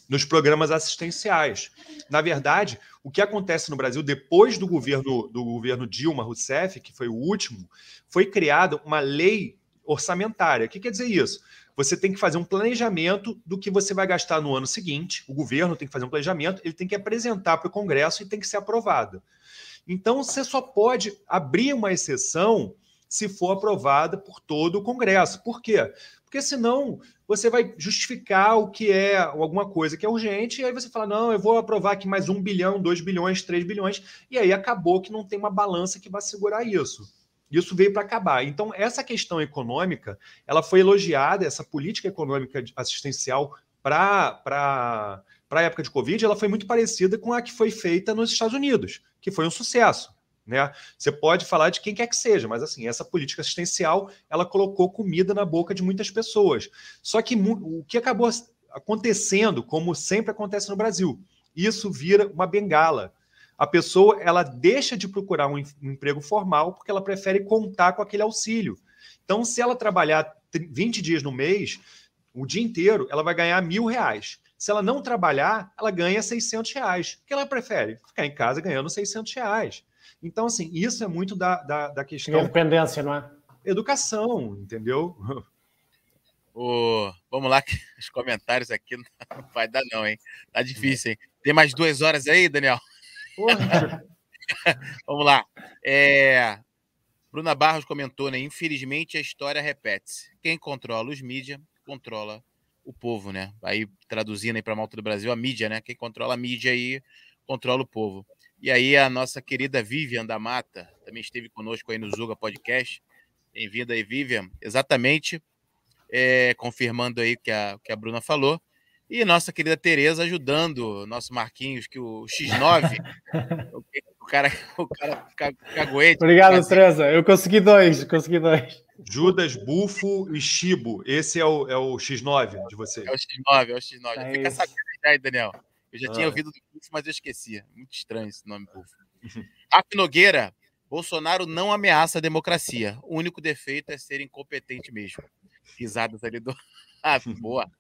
nos programas assistenciais. Na verdade, o que acontece no Brasil depois do governo Dilma Rousseff, que foi o último, foi criada uma lei orçamentária. O que quer dizer isso? Você tem que fazer um planejamento do que você vai gastar no ano seguinte, o governo tem que fazer um planejamento, ele tem que apresentar para o Congresso e tem que ser aprovado. Então, você só pode abrir uma exceção se for aprovada por todo o Congresso. Por quê? Porque senão você vai justificar o que é alguma coisa que é urgente e aí você fala, não, eu vou aprovar aqui mais 1 bilhão, 2 bilhões, 3 bilhões, e aí acabou que não tem uma balança que vai segurar isso. Isso veio para acabar. Então, essa questão econômica, ela foi elogiada, essa política econômica assistencial para a época de Covid, ela foi muito parecida com a que foi feita nos Estados Unidos, que foi um sucesso, né? Você pode falar de quem quer que seja, mas assim, essa política assistencial, ela colocou comida na boca de muitas pessoas. Só que o que acabou acontecendo, como sempre acontece no Brasil, isso vira uma bengala. A pessoa, ela deixa de procurar um emprego formal porque ela prefere contar com aquele auxílio. Então, se ela trabalhar 20 dias no mês, o dia inteiro, ela vai ganhar R$1.000. Se ela não trabalhar, ela ganha R$600. O que ela prefere? Ficar em casa ganhando R$600. Então, assim, isso é muito da questão... Independência, não é? Educação, entendeu? Vamos lá, que os comentários aqui não vai dar não, hein? Tá difícil, hein? Tem mais 2 horas aí, Daniel? Vamos lá. Bruna Barros comentou, né? Infelizmente a história repete-se. Quem controla os mídias controla o povo, né? Aí traduzindo aí para a malta do Brasil, a mídia, né? Quem controla a mídia aí controla o povo. E aí a nossa querida Vivian da Mata também esteve conosco aí no Zuga Podcast. Bem-vinda aí, Vivian. Exatamente, confirmando aí que a Bruna falou. E nossa querida Tereza ajudando nosso Marquinhos, que o X9, o cara cagoete. Obrigado, assim. Tereza. Eu consegui 2. Judas, Bufo e Chibo. Esse é o X9 de vocês. É o X9. É, fica sabendo aí, Daniel. Eu já tinha ouvido do Bufo, mas eu esquecia. Muito estranho esse nome, Bufo. Raf Nogueira. Bolsonaro não ameaça a democracia. O único defeito é ser incompetente mesmo. Risadas ali do... Ah, boa.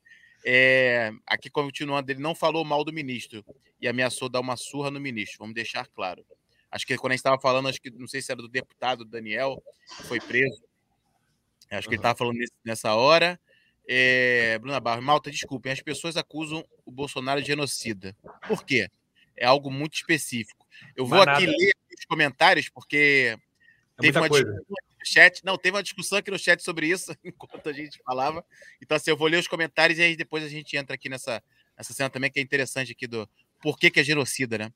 Aqui, continuando, ele não falou mal do ministro e ameaçou dar uma surra no ministro, vamos deixar claro. Acho que quando a gente estava falando, acho que não sei se era do deputado Daniel, que foi preso. Acho que ele estava falando nessa hora. Bruna Barros, malta, desculpem, as pessoas acusam o Bolsonaro de genocida. Por quê? É algo muito específico. Eu vou aqui ler os comentários, porque teve uma discussão chat. Não, teve uma discussão aqui no chat sobre isso, enquanto a gente falava. Então, assim, eu vou ler os comentários e aí depois a gente entra aqui nessa cena também, que é interessante aqui do por que é genocida, né?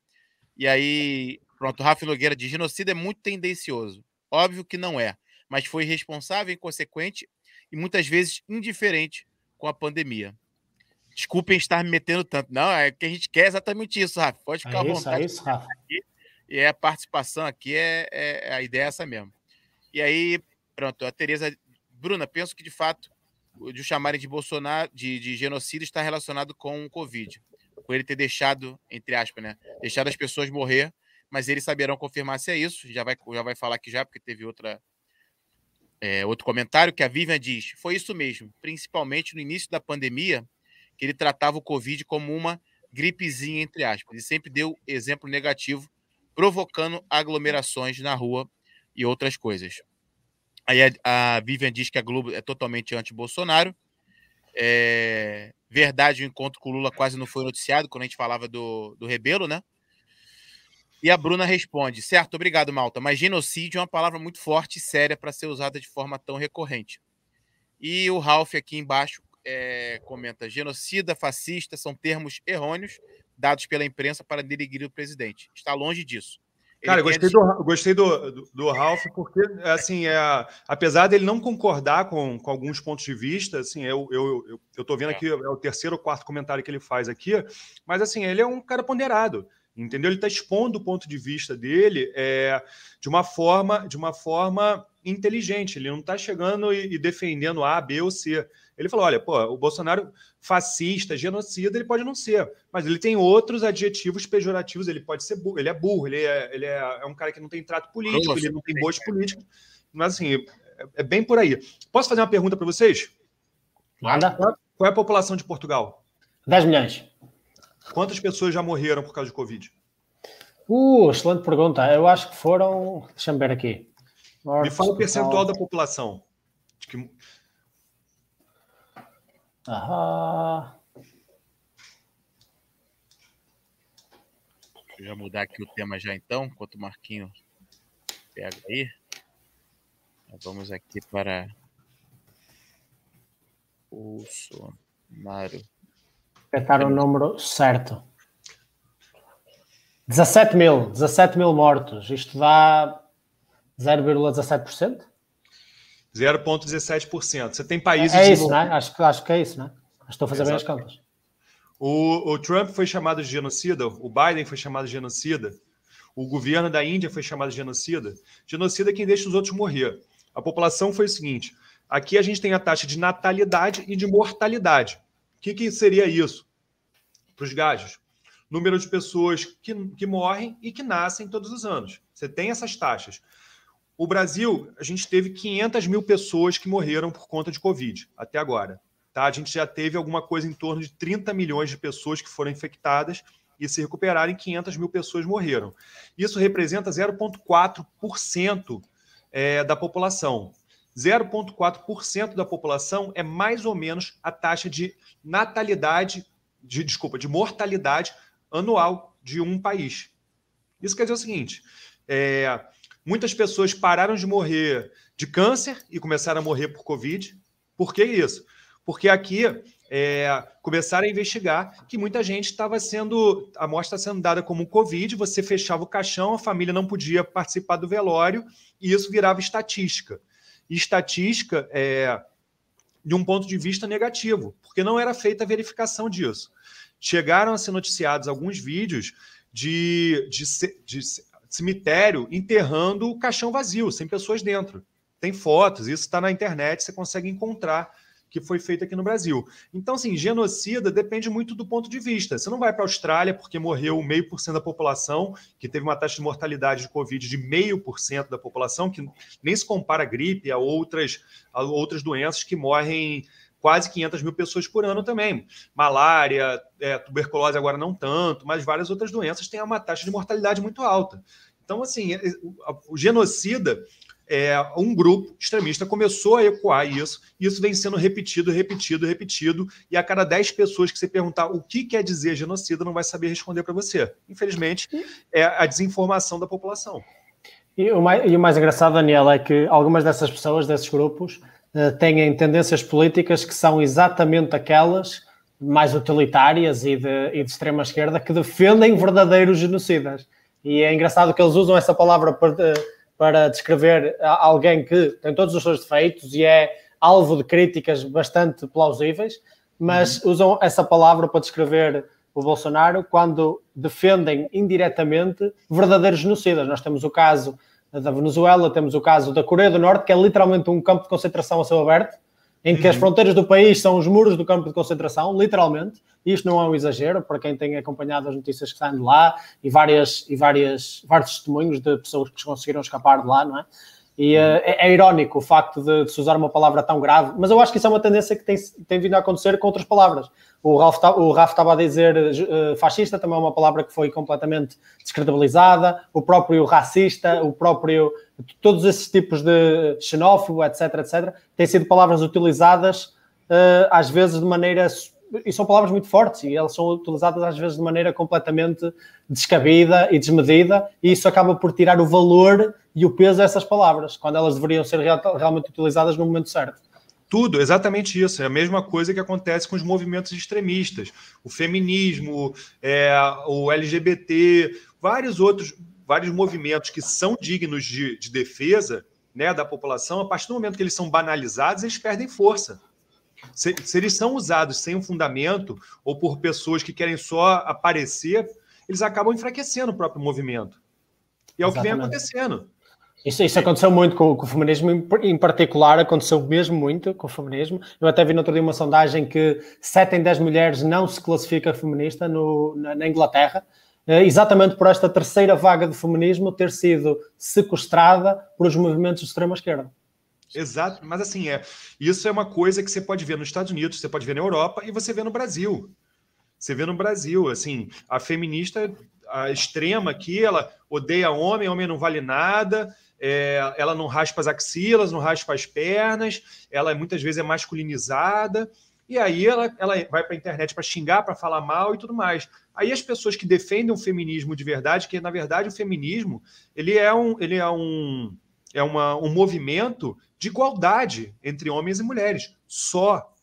E aí, pronto, o Raf Nogueira diz, genocida é muito tendencioso. Óbvio que não é, mas foi irresponsável, inconsequente e muitas vezes indiferente com a pandemia. Desculpem estar me metendo tanto. Não, é que a gente quer exatamente isso, Raf. Pode ficar à vontade. É isso, Raf. E a participação aqui, a ideia é essa mesmo. E aí, pronto, a Tereza... Bruna, penso que, de fato, de o chamarem de Bolsonaro de genocídio está relacionado com o Covid. Com ele ter deixado, entre aspas, né? Deixado as pessoas morrer, mas eles saberão confirmar se é isso. Já vai falar aqui já, porque teve outro comentário que a Vivian diz. Foi isso mesmo, principalmente no início da pandemia, que ele tratava o Covid como uma gripezinha, entre aspas. Ele sempre deu exemplo negativo, provocando aglomerações na rua e outras coisas. Aí a Vivian diz que a Globo é totalmente anti-Bolsonaro. Verdade, o encontro com o Lula quase não foi noticiado quando a gente falava do Rebelo, né? E a Bruna responde, certo, obrigado, Malta, mas genocídio é uma palavra muito forte e séria para ser usada de forma tão recorrente. E o Ralf aqui embaixo comenta, genocida, fascista são termos errôneos dados pela imprensa para denegrir o presidente. Está longe disso. Cara, eu gostei do Ralf, porque, assim, apesar dele não concordar com alguns pontos de vista, assim, eu tô vendo aqui, é o terceiro ou quarto comentário que ele faz aqui, mas, assim, ele é um cara ponderado, entendeu? Ele tá expondo o ponto de vista dele de uma forma inteligente, ele não tá chegando e defendendo A, B ou C. Ele falou, olha, pô, o Bolsonaro fascista, genocida, ele pode não ser, mas ele tem outros adjetivos pejorativos, ele pode ser burro, ele é burro, ele é um cara que não tem trato político, ele não tem boas políticas, mas assim, é bem por aí. Posso fazer uma pergunta para vocês? Manda. Qual é a população de Portugal? 10 milhões. Quantas pessoas já morreram por causa de Covid? Excelente pergunta. Eu acho que foram... Deixa-me ver aqui. Me fala o percentual da população. De que... Deixa eu já mudar aqui o tema já então, enquanto o Marquinho pega aí. Vamos aqui para o Bolsonaro. Apertar o número certo. 17 mil mortos. Isto dá 0,17%? 0,17%. Você tem países... É isso, né? Acho que é isso, né? Estou a fazer bem as contas. O Trump foi chamado de genocida, o Biden foi chamado de genocida, o governo da Índia foi chamado de genocida. Genocida é quem deixa os outros morrer. A população foi o seguinte, aqui a gente tem a taxa de natalidade e de mortalidade. O que seria isso para os gajos? Número de pessoas que morrem e que nascem todos os anos. Você tem essas taxas. O Brasil, a gente teve 500 mil pessoas que morreram por conta de Covid, até agora. Tá? A gente já teve alguma coisa em torno de 30 milhões de pessoas que foram infectadas e se recuperaram, 500 mil pessoas morreram. Isso representa 0,4% da população. 0,4% da população é mais ou menos a taxa de natalidade, de mortalidade anual de um país. Isso quer dizer o seguinte... Muitas pessoas pararam de morrer de câncer e começaram a morrer por Covid. Por que isso? Porque aqui começaram a investigar que muita gente estava sendo... A morte está sendo dada como Covid, você fechava o caixão, a família não podia participar do velório e isso virava estatística. E estatística de um ponto de vista negativo, porque não era feita a verificação disso. Chegaram a ser noticiados alguns vídeos de cemitério enterrando o caixão vazio, sem pessoas dentro. Tem fotos, isso está na internet, você consegue encontrar que foi feito aqui no Brasil. Então, assim, genocida depende muito do ponto de vista. Você não vai para a Austrália porque morreu 0,5% da população, que teve uma taxa de mortalidade de Covid de 0,5% da população, que nem se compara à gripe, a outras doenças que morrem quase 500 mil pessoas por ano também. Malária, tuberculose agora não tanto, mas várias outras doenças têm uma taxa de mortalidade muito alta. Então, assim, o genocida, um grupo extremista começou a ecoar isso, e isso vem sendo repetido, e a cada 10 pessoas que você perguntar o que quer dizer genocida, não vai saber responder para você. Infelizmente, é a desinformação da população. E o mais engraçado, Daniel, é que algumas dessas pessoas, desses grupos, têm tendências políticas que são exatamente aquelas mais utilitárias e de extrema esquerda que defendem verdadeiros genocidas. E é engraçado que eles usam essa palavra para descrever alguém que tem todos os seus defeitos e é alvo de críticas bastante plausíveis, mas usam essa palavra para descrever o Bolsonaro quando defendem indiretamente verdadeiros genocidas. Nós temos o caso da Venezuela, temos o caso da Coreia do Norte, que é literalmente um campo de concentração a céu aberto, em que as fronteiras do país são os muros do campo de concentração, literalmente. Isto não é um exagero, para quem tem acompanhado as notícias que saem de lá e, vários testemunhos de pessoas que conseguiram escapar de lá, não é? E é irónico o facto de se usar uma palavra tão grave, mas eu acho que isso é uma tendência que tem vindo a acontecer com outras palavras. O Raf estava a dizer fascista, também é uma palavra que foi completamente descredibilizada, o próprio racista, todos esses tipos de xenófobo, etc, etc, têm sido palavras utilizadas às vezes de maneira... E são palavras muito fortes e elas são utilizadas às vezes de maneira completamente descabida e desmedida, e isso acaba por tirar o valor e o peso a essas palavras, quando elas deveriam ser realmente utilizadas no momento certo. Tudo, exatamente isso. É a mesma coisa que acontece com os movimentos extremistas. O feminismo, o LGBT, vários movimentos que são dignos de defesa, né, da população. A partir do momento que eles são banalizados, eles perdem força. Se eles são usados sem um fundamento ou por pessoas que querem só aparecer, eles acabam enfraquecendo o próprio movimento. E é o que vem acontecendo. Isso aconteceu muito com o feminismo, em particular, aconteceu mesmo muito com o feminismo. Eu até vi no outro dia uma sondagem que 7 em 10 mulheres não se classifica feminista na Inglaterra, exatamente por esta terceira vaga de feminismo ter sido sequestrada pelos movimentos de extrema-esquerda. Exato, mas assim, isso é uma coisa que você pode ver nos Estados Unidos, você pode ver na Europa e você vê no Brasil. Você vê no Brasil, assim, a feminista, a extrema aqui, ela odeia homem não vale nada, ela não raspa as axilas, não raspa as pernas, ela muitas vezes é masculinizada, e aí ela vai para a internet para xingar, para falar mal e tudo mais. Aí as pessoas que defendem o feminismo de verdade, que na verdade o feminismo, ele é um movimento de igualdade entre homens e mulheres, só.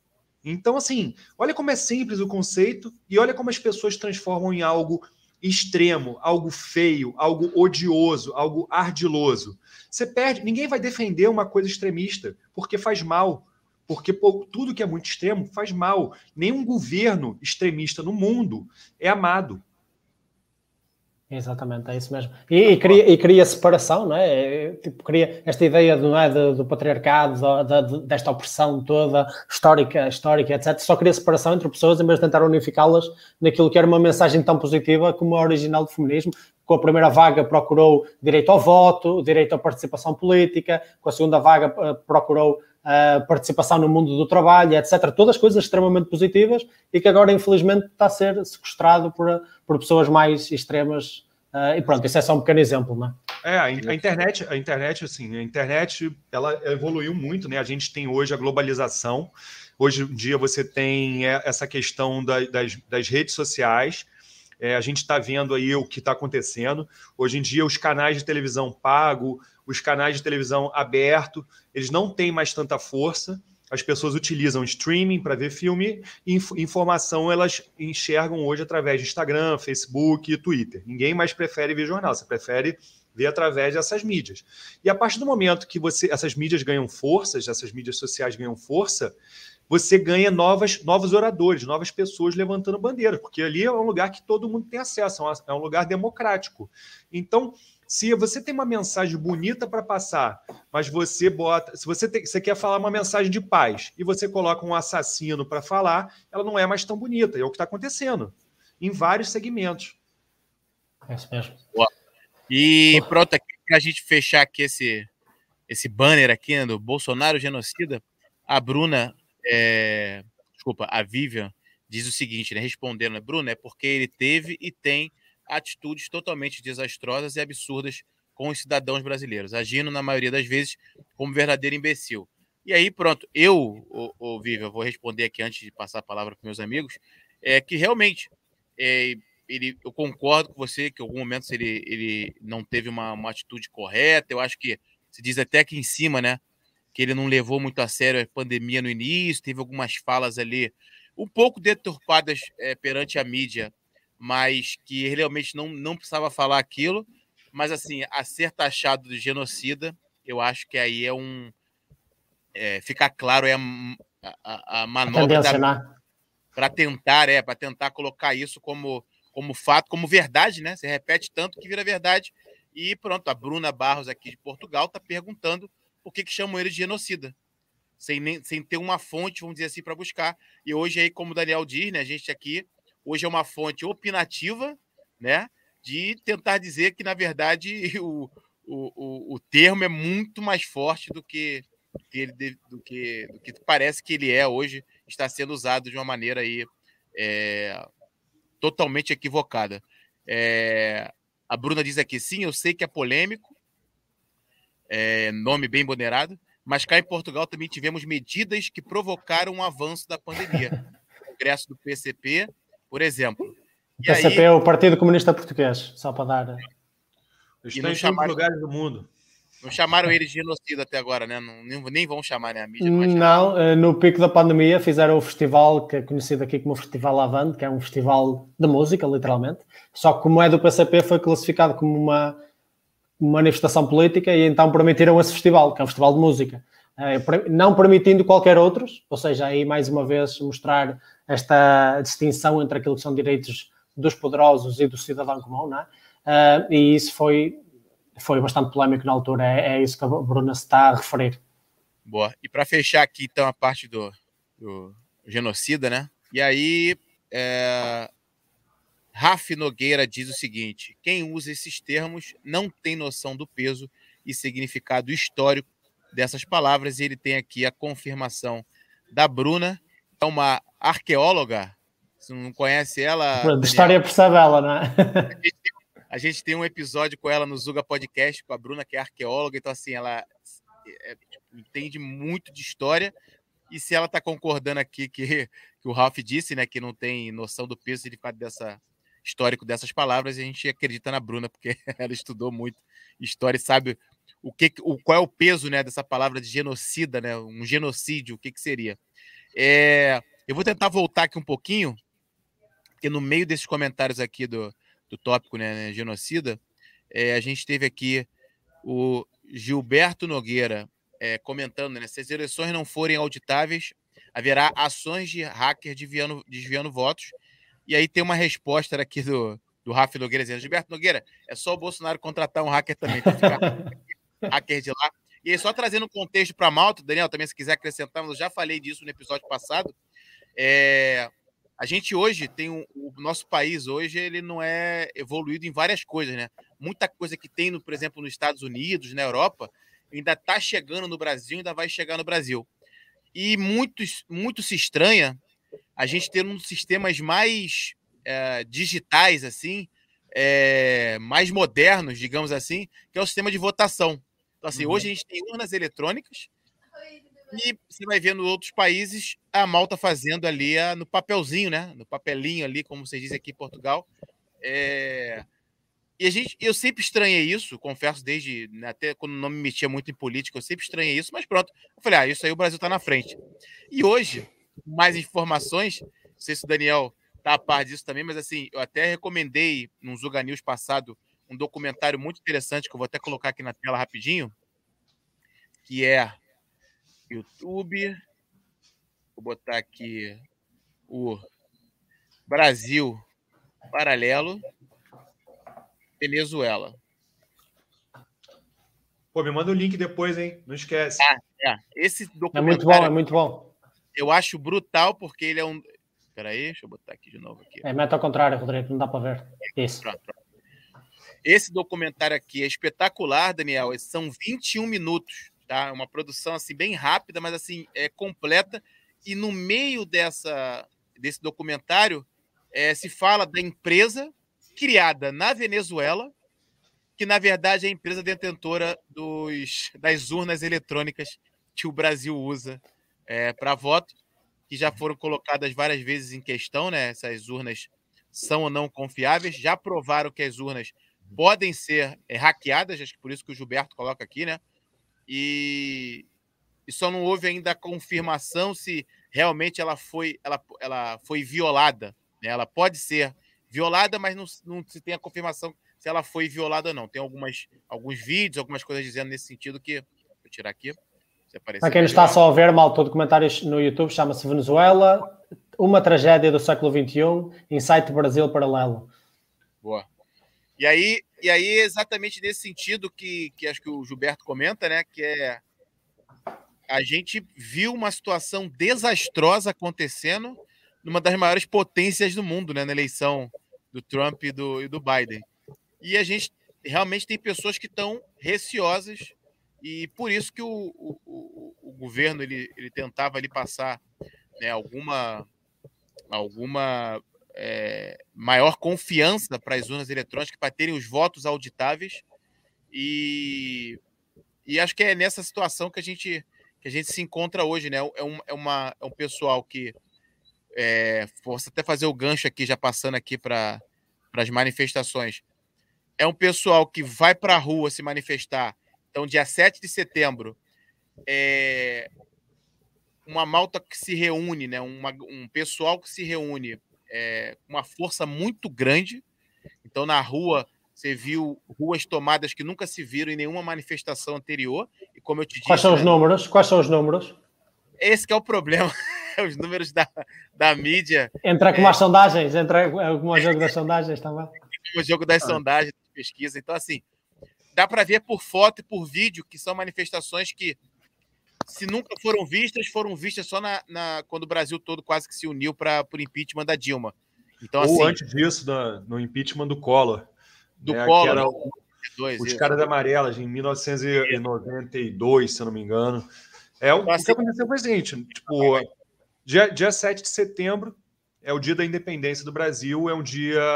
Então, assim, olha como é simples o conceito e olha como as pessoas transformam em algo extremo, algo feio, algo odioso, algo ardiloso. Você perde, ninguém vai defender uma coisa extremista, porque faz mal, porque tudo que é muito extremo faz mal. Nenhum governo extremista no mundo é amado. Exatamente, é isso mesmo. E cria separação, não é? Tipo, cria esta ideia do patriarcado, desta opressão toda, histórica, etc. Só cria separação entre pessoas em vez de tentar unificá-las naquilo que era uma mensagem tão positiva como a original do feminismo. Com a primeira vaga procurou direito ao voto, direito à participação política, com a segunda vaga procurou participação no mundo do trabalho, etc. Todas coisas extremamente positivas e que agora, infelizmente, está a ser sequestrado por pessoas mais extremas. E pronto, isso é só um pequeno exemplo, não é? A internet, ela evoluiu muito, né? A gente tem hoje a globalização. Hoje em dia você tem essa questão das redes sociais. A gente está vendo aí o que está acontecendo. Hoje em dia, os canais de televisão pago, os canais de televisão aberto, eles não têm mais tanta força. As pessoas utilizam streaming para ver filme e informação elas enxergam hoje através de Instagram, Facebook e Twitter. Ninguém mais prefere ver jornal, você prefere ver através dessas mídias. E a partir do momento que essas mídias ganham força, essas mídias sociais ganham força, você ganha novos oradores, novas pessoas levantando bandeira, porque ali é um lugar que todo mundo tem acesso, é um lugar democrático. Então, se você tem uma mensagem bonita para passar, mas se você quer falar uma mensagem de paz e você coloca um assassino para falar, ela não é mais tão bonita. É o que está acontecendo em vários segmentos. É isso mesmo. E pronto, aqui para a gente fechar aqui esse banner aqui, né, do Bolsonaro genocida, a Bruna, a Vivian diz o seguinte, né, respondendo, Bruna, é porque ele teve e tem atitudes totalmente desastrosas e absurdas com os cidadãos brasileiros, agindo, na maioria das vezes, como verdadeiro imbecil. E aí, pronto, Vivian, vou responder aqui antes de passar a palavra para meus amigos, que realmente, eu concordo com você que em algum momento ele não teve uma atitude correta. Eu acho que se diz até aqui em cima, né, que ele não levou muito a sério a pandemia no início, teve algumas falas ali um pouco deturpadas perante a mídia, mas que realmente não precisava falar aquilo. Mas, assim, a ser taxado de genocida, eu acho que aí fica claro, a manobra para tentar colocar isso como fato, como verdade, né? Se repete tanto que vira verdade. E pronto, a Bruna Barros, aqui de Portugal, está perguntando por que chamam ele de genocida. sem ter uma fonte, vamos dizer assim, para buscar. E hoje, aí, como o Daniel diz, né, a gente aqui, hoje é uma fonte opinativa, né, de tentar dizer que, na verdade, o termo é muito mais forte do que parece que ele é hoje, está sendo usado de uma maneira aí, totalmente equivocada. A Bruna diz aqui, sim, eu sei que é polêmico, nome bem ponderado, mas cá em Portugal também tivemos medidas que provocaram um avanço da pandemia. O Congresso do PCP, por exemplo. E PCP aí... é o Partido Comunista Português, só para dar... Eles estão em chamaram... lugares do mundo. Não chamaram eles de genocida até agora, né? Não, nem vão chamar, né? A mídia não vai chamar. Não, no pico da pandemia fizeram o festival, que é conhecido aqui como Festival Avante, que é um festival de música, literalmente. Só que como é do PCP, foi classificado como uma manifestação política e então permitiram esse festival, que é um festival de música. Não permitindo qualquer outros, ou seja, aí mais uma vez mostrar esta distinção entre aquilo que são direitos dos poderosos e do cidadão comum, não é? E isso foi bastante polêmico na altura, é isso que a Bruna se está a referir. Boa, e para fechar aqui então a parte do genocida, né? E aí, Raf Nogueira diz o seguinte, quem usa esses termos não tem noção do peso e significado histórico dessas palavras, e ele tem aqui a confirmação da Bruna, é uma arqueóloga, se não conhece ela... De história percebe ela, não é? A gente tem um episódio com ela no Zuga Podcast, com a Bruna, que é arqueóloga, então, assim, ela entende muito de história, e se ela está concordando aqui que o Ralf disse, né, que não tem noção do peso e significado histórico dessas palavras, a gente acredita na Bruna, porque ela estudou muito história e sabe qual é o peso, né, dessa palavra de genocida, né, um genocídio, o que seria. Eu vou tentar voltar aqui um pouquinho, porque no meio desses comentários aqui do tópico, né, genocida, a gente teve aqui o Gilberto Nogueira comentando, né, se as eleições não forem auditáveis, haverá ações de hacker desviando votos, e aí tem uma resposta aqui do Raf Nogueira dizendo, Gilberto Nogueira, é só o Bolsonaro contratar um hacker também, para ficar hacker de lá. E aí, só trazendo um contexto para Malta, Daniel, também se quiser acrescentar, mas eu já falei disso no episódio passado, a gente hoje tem o nosso país hoje, ele não é evoluído em várias coisas, né? Muita coisa que tem, por exemplo, nos Estados Unidos, na Europa, ainda está chegando no Brasil, ainda vai chegar no Brasil. E muito se estranha a gente ter uns sistemas mais digitais, assim, mais modernos, digamos assim, que é o sistema de votação. Então, assim, hoje a gente tem urnas eletrônicas. E você vai vendo outros países a malta fazendo ali no papelzinho, né? No papelinho ali, como vocês dizem aqui em Portugal. E eu sempre estranhei isso, confesso, desde até quando não me metia muito em política, eu sempre estranhei isso, mas pronto. Eu falei, isso aí o Brasil está na frente. E hoje, mais informações, não sei se o Daniel está a par disso também, mas assim, eu até recomendei num Zuga News passado um documentário muito interessante, que eu vou até colocar aqui na tela rapidinho, que é... YouTube, vou botar aqui o Brasil Paralelo, Venezuela. Pô, me manda o link depois, hein? Não esquece. Esse documentário... É muito bom. Eu acho brutal, porque ele é um... Espera aí, deixa eu botar aqui de novo. Aqui. É meta ao contrário, Rodrigo, não dá para ver. Isso. Pronto. Esse documentário aqui é espetacular, Daniel. São 21 minutos. Tá? Uma produção assim, bem rápida, mas assim, completa. E no meio desse documentário se fala da empresa criada na Venezuela, que na verdade é a empresa detentora das urnas eletrônicas que o Brasil usa para voto, que já foram colocadas várias vezes em questão, né? Se as urnas são ou não confiáveis. Já provaram que as urnas podem ser hackeadas, acho que por isso que o Gilberto coloca aqui, né? E só não houve ainda a confirmação se realmente ela foi violada, né? Ela pode ser violada, mas não se tem a confirmação se ela foi violada ou não. Tem alguns vídeos, algumas coisas dizendo nesse sentido que... Vou tirar aqui. Para quem não está só a ver, malta, o documentário no YouTube chama-se Venezuela, uma tragédia do século XXI, Insight Brasil Paralelo. Boa. E aí, exatamente nesse sentido que acho que o Gilberto comenta, né? Que a gente viu uma situação desastrosa acontecendo numa das maiores potências do mundo, né, na eleição do Trump e do Biden. E a gente realmente tem pessoas que estão receosas, e por isso que o governo ele tentava ali passar, né, alguma maior confiança para as urnas eletrônicas, para terem os votos auditáveis, e acho que é nessa situação que a gente se encontra hoje, né? É um pessoal que posso até fazer o gancho aqui, já passando aqui para as manifestações. É um pessoal que vai para a rua se manifestar. Então, dia 7 de setembro, uma malta que se reúne, né? um pessoal que se reúne com uma força muito grande. Então, na rua, você viu ruas tomadas que nunca se viram em nenhuma manifestação anterior. E como eu te disse, Quais são os números? Esse que é o problema. Os números da mídia. Entra com as sondagens, entra com o jogo das sondagens também. O jogo das sondagens, pesquisa. Então, assim, dá para ver por foto e por vídeo que são manifestações que, se nunca foram vistas só quando o Brasil todo quase que se uniu por impeachment da Dilma. Então, ou assim, antes disso, no impeachment do Collor. Collor. Era os caras da amarelas, em 1992, se eu não me engano. O que aconteceu foi o seguinte, dia 7 de setembro é o dia da independência do Brasil, é um dia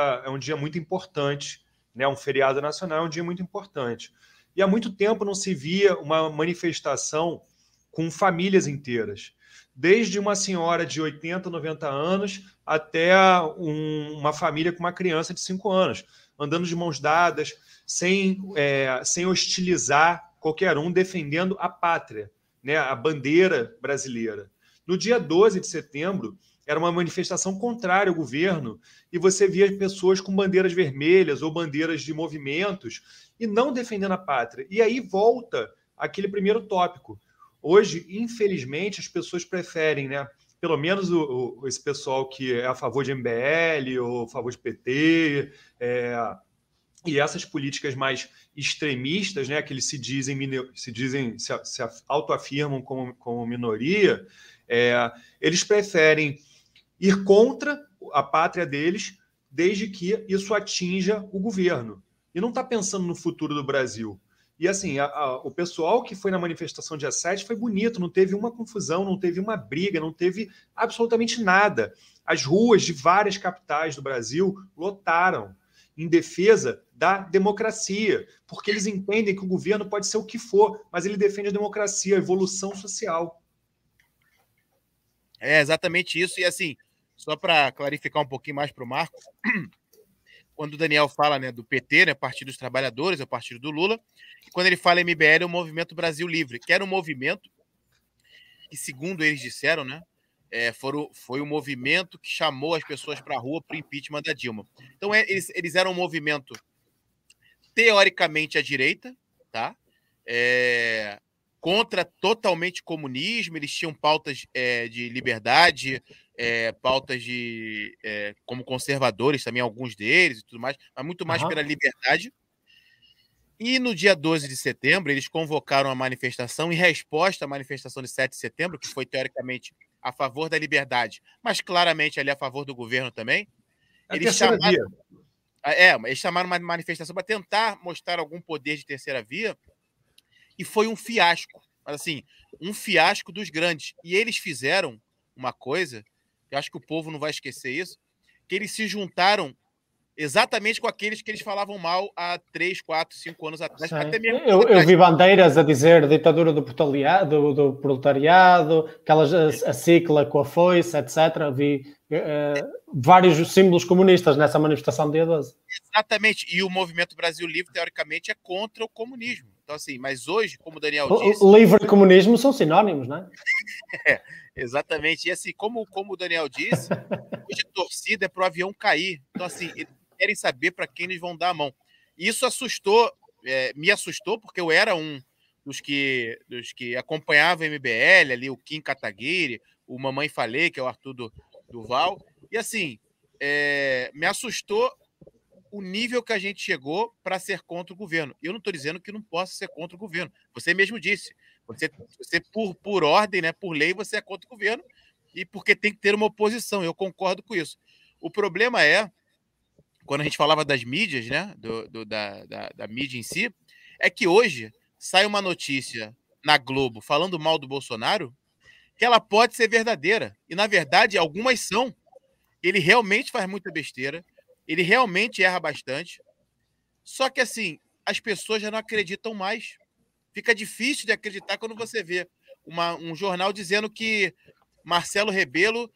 muito importante, né? Um feriado nacional, é um dia muito importante. E há muito tempo não se via uma manifestação com famílias inteiras, desde uma senhora de 80, 90 anos até uma família com uma criança de 5 anos, andando de mãos dadas, sem hostilizar qualquer um, defendendo a pátria, né, a bandeira brasileira. No dia 12 de setembro, era uma manifestação contrária ao governo e você via pessoas com bandeiras vermelhas ou bandeiras de movimentos e não defendendo a pátria. E aí volta aquele primeiro tópico. Hoje, infelizmente, as pessoas preferem, né, pelo menos esse pessoal que é a favor de MBL ou a favor de PT, e essas políticas mais extremistas, né, que eles se autoafirmam como minoria, eles preferem ir contra a pátria deles desde que isso atinja o governo. E não está pensando no futuro do Brasil. E assim, o pessoal que foi na manifestação dia 7 foi bonito, não teve uma confusão, não teve uma briga, não teve absolutamente nada. As ruas de várias capitais do Brasil lotaram em defesa da democracia, porque eles entendem que o governo pode ser o que for, mas ele defende a democracia, a evolução social. É exatamente isso. E assim, só para clarificar um pouquinho mais para o Marco, quando o Daniel fala, né, do PT, né, Partido dos Trabalhadores, é o partido do Lula, e quando ele fala MBL, é o Movimento Brasil Livre, que era um movimento que, segundo eles disseram, né, foi um movimento que chamou as pessoas para a rua para o impeachment da Dilma. Então, eles eram um movimento teoricamente à direita, tá? Contra totalmente comunismo, eles tinham pautas de liberdade, pautas de como conservadores também, alguns deles e tudo mais, mas muito mais pela liberdade. E no dia 12 de setembro, eles convocaram a manifestação em resposta à manifestação de 7 de setembro, que foi teoricamente a favor da liberdade, mas claramente ali a favor do governo também. Eles chamaram uma manifestação para tentar mostrar algum poder de terceira via, e foi um fiasco, mas assim, um fiasco dos grandes. E eles fizeram uma coisa, eu acho que o povo não vai esquecer isso, que eles se juntaram exatamente com aqueles que eles falavam mal há 3, 4, 5 anos atrás. Até mesmo eu vi bandeiras a dizer ditadura do proletariado, aquelas, a sigla com a foice, etc. Vi vários símbolos comunistas nessa manifestação dia 12. Exatamente, e o Movimento Brasil Livre, teoricamente, é contra o comunismo. Então, assim, mas hoje, como o Daniel disse... Livre e comunismo são sinónimos, não é? Exatamente, e assim, como o Daniel disse, hoje a torcida é para o avião cair. Então, assim... querem saber para quem eles vão dar a mão. Isso me assustou, porque eu era um dos que acompanhava o MBL, ali o Kim Kataguiri, o Mamãe Falei, que é o Arthur Duval, e assim, me assustou o nível que a gente chegou para ser contra o governo. Eu não estou dizendo que não possa ser contra o governo. Você mesmo disse, Você por ordem, né, por lei, você é contra o governo e porque tem que ter uma oposição. Eu concordo com isso. O problema é, quando a gente falava das mídias, né, da mídia em si, é que hoje sai uma notícia na Globo falando mal do Bolsonaro que ela pode ser verdadeira. E, na verdade, algumas são. Ele realmente faz muita besteira. Ele realmente erra bastante. Só que, assim, as pessoas já não acreditam mais. Fica difícil de acreditar quando você vê um jornal dizendo que Marcelo Rebelo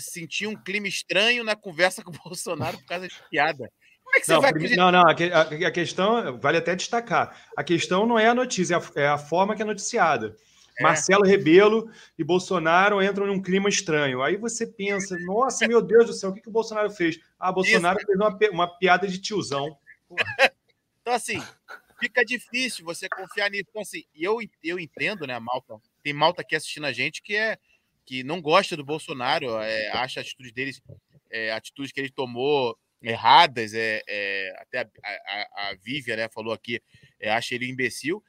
sentiu um clima estranho na conversa com o Bolsonaro por causa de piada. Como é que você vai acreditar? Não, a questão, vale até destacar, a questão não é a notícia, é a forma que é noticiada. É. Marcelo Rebelo e Bolsonaro entram num clima estranho. Aí você pensa, nossa, meu Deus do céu, o que o Bolsonaro fez? Ah, Bolsonaro fez uma piada de tiozão. Porra. Então, assim, fica difícil você confiar nisso. Então, assim, eu entendo, né, a malta. Tem malta aqui assistindo a gente que não gosta do Bolsonaro, acha atitudes que ele tomou erradas, até a Vivian, né, falou aqui, acha ele um imbecil.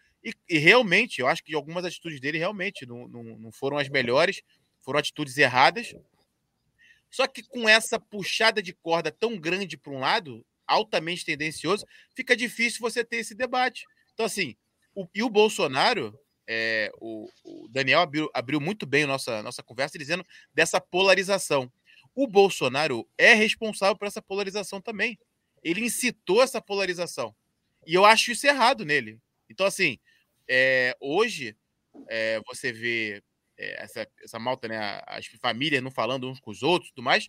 E realmente, eu acho que algumas atitudes dele realmente não foram as melhores, foram atitudes erradas. Só que com essa puxada de corda tão grande para um lado, altamente tendencioso, fica difícil você ter esse debate. Então, assim, o Bolsonaro, o Daniel abriu muito bem a nossa conversa dizendo dessa polarização. O Bolsonaro é responsável por essa polarização também. Ele incitou essa polarização. E eu acho isso errado nele. Então, assim, hoje você vê essa malta, né, as famílias não falando uns com os outros e tudo mais,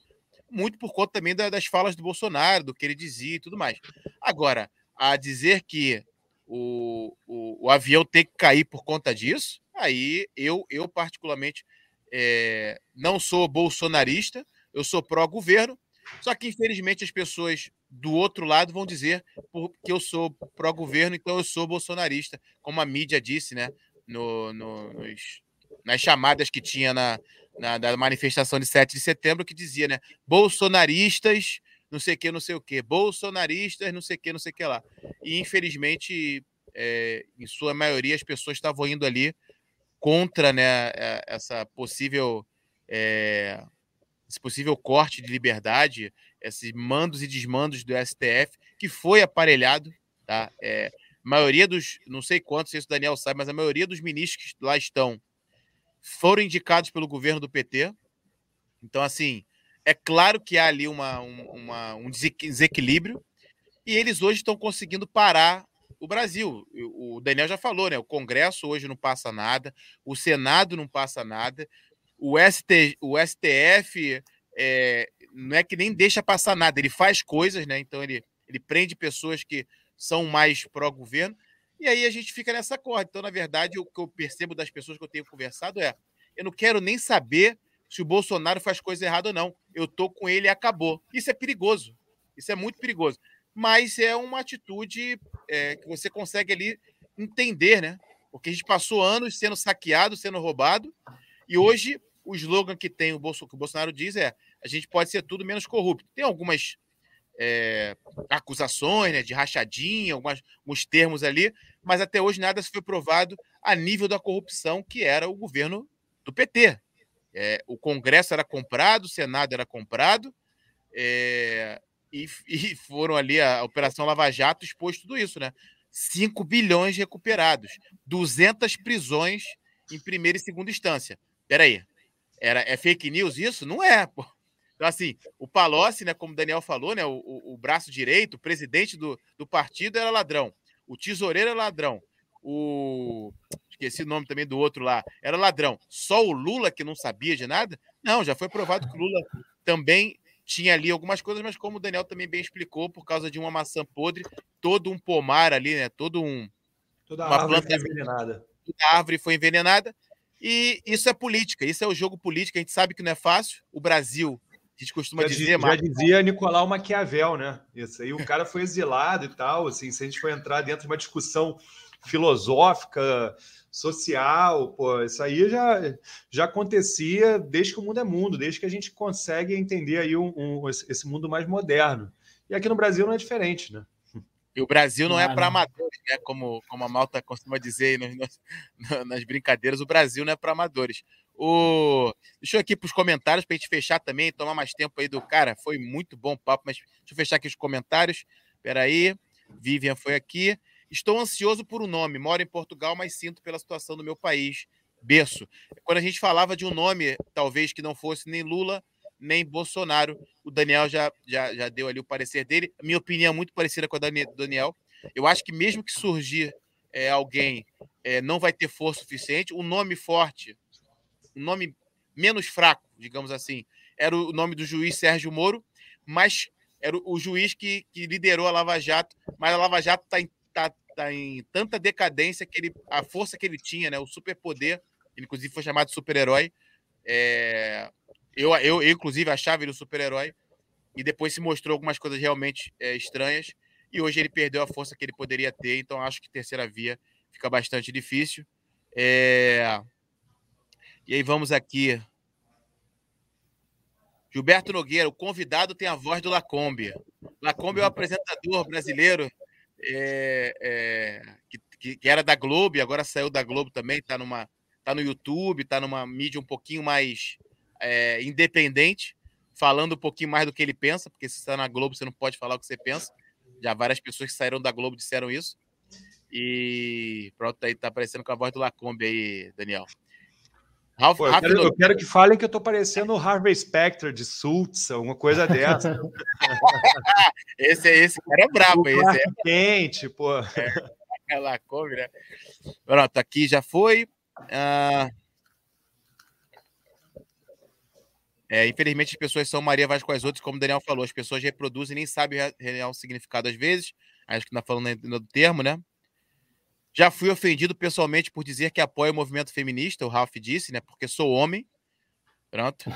muito por conta também das falas do Bolsonaro, do que ele dizia e tudo mais. Agora, a dizer que o avião tem que cair por conta disso, aí eu particularmente não sou bolsonarista, eu sou pró-governo, só que, infelizmente, as pessoas do outro lado vão dizer que eu sou pró-governo, então eu sou bolsonarista, como a mídia disse, né, nas chamadas que tinha da manifestação de 7 de setembro, que dizia, né, bolsonaristas, não sei o que, não sei o que, bolsonaristas, não sei o que, não sei o que lá. E, infelizmente, em sua maioria, as pessoas estavam indo ali contra, né, essa possível... esse possível corte de liberdade, esses mandos e desmandos do STF, que foi aparelhado, tá? Maioria dos, não sei quantos, isso o Daniel sabe, mas a maioria dos ministros que lá estão foram indicados pelo governo do PT. Então, assim, é claro que há ali um desequilíbrio, e eles hoje estão conseguindo parar o Brasil. O Daniel já falou, né? O Congresso hoje não passa nada, o Senado não passa nada, o STF não é que nem deixa passar nada, ele faz coisas, né? Então ele prende pessoas que são mais pró-governo, e aí a gente fica nessa corda. Então, na verdade, o que eu percebo das pessoas que eu tenho conversado eu não quero nem saber se o Bolsonaro faz coisa errada ou não, eu tô com ele e acabou. Isso é perigoso, isso é muito perigoso, mas é uma atitude que você consegue ali entender, né? Porque a gente passou anos sendo saqueado, sendo roubado, e hoje o slogan que tem que o Bolsonaro diz a gente pode ser tudo menos corrupto. Tem algumas acusações, né, de rachadinha, alguns termos ali, mas até hoje nada se foi provado a nível da corrupção que era o governo do PT. O Congresso era comprado, o Senado era comprado, e foram ali a Operação Lava Jato expôs tudo isso, né? 5 bilhões recuperados, 200 prisões em primeira e segunda instância. Peraí, é fake news isso? Não é, pô. Então, assim, o Palocci, né, como o Daniel falou, né, o braço direito, o presidente do partido era ladrão, o tesoureiro era ladrão, esqueci o nome também do outro lá, era ladrão. Só o Lula que não sabia de nada? Não, já foi provado que o Lula também tinha ali algumas coisas, mas como o Daniel também bem explicou, por causa de uma maçã podre, todo um pomar ali, né, toda uma planta envenenada. A árvore foi envenenada. E isso é política, isso é o jogo político. A gente sabe que não é fácil. O Brasil, a gente costuma dizer... Já dizia Nicolau Maquiavel, né? Isso aí, o cara foi exilado e tal. Assim, se a gente for entrar dentro de uma discussão filosófica, social, pô, isso aí já acontecia desde que o mundo é mundo, desde que a gente consegue entender aí esse mundo mais moderno. E aqui no Brasil não é diferente, né? E o Brasil não é para amadores, né? Como a malta costuma dizer nas brincadeiras, o Brasil não é para amadores. Deixa eu aqui para os comentários para a gente fechar também, tomar mais tempo aí do cara. Foi muito bom o papo, mas deixa eu fechar aqui os comentários. Espera aí, Vivian foi aqui. Estou ansioso por um nome. Moro em Portugal, mas sinto pela situação do meu país. Berço. Quando a gente falava de um nome, talvez que não fosse nem Lula, nem Bolsonaro, o Daniel já deu ali o parecer dele. A minha opinião é muito parecida com a do Daniel. Eu acho que mesmo que surgir alguém, não vai ter força suficiente. Um nome forte, um nome menos fraco, digamos assim, era o nome do juiz Sérgio Moro, mas era o juiz que liderou a Lava Jato, mas a Lava Jato está em tanta decadência que a força que ele tinha, né, o superpoder, ele inclusive foi chamado de super-herói, eu inclusive achava ele um super-herói, e depois se mostrou algumas coisas realmente estranhas, e hoje ele perdeu a força que ele poderia ter, então acho que terceira via fica bastante difícil. E aí vamos aqui. Gilberto Nogueira, o convidado tem a voz do Lacombe. Lacombe é um apresentador brasileiro que era da Globo e agora saiu da Globo também, tá no YouTube, tá numa mídia um pouquinho mais independente, falando um pouquinho mais do que ele pensa, porque se está na Globo você não pode falar o que você pensa. Já várias pessoas que saíram da Globo disseram isso. E pronto, aí tá aparecendo com a voz do Lacombe aí, Daniel. Pô, eu quero que falem que eu tô parecendo o Harvey Specter de Sultz, alguma coisa dessa. esse cara é brabo. Esse é quente, pô. Aquela come, né? Pronto, aqui já foi. Infelizmente, as pessoas são Maria vai com as outras, como o Daniel falou. As pessoas reproduzem e nem sabem o real significado às vezes. Acho que não tá falando ainda do termo, né? Já fui ofendido pessoalmente por dizer que apoio o movimento feminista, o Raf disse, né? Porque sou homem. Pronto.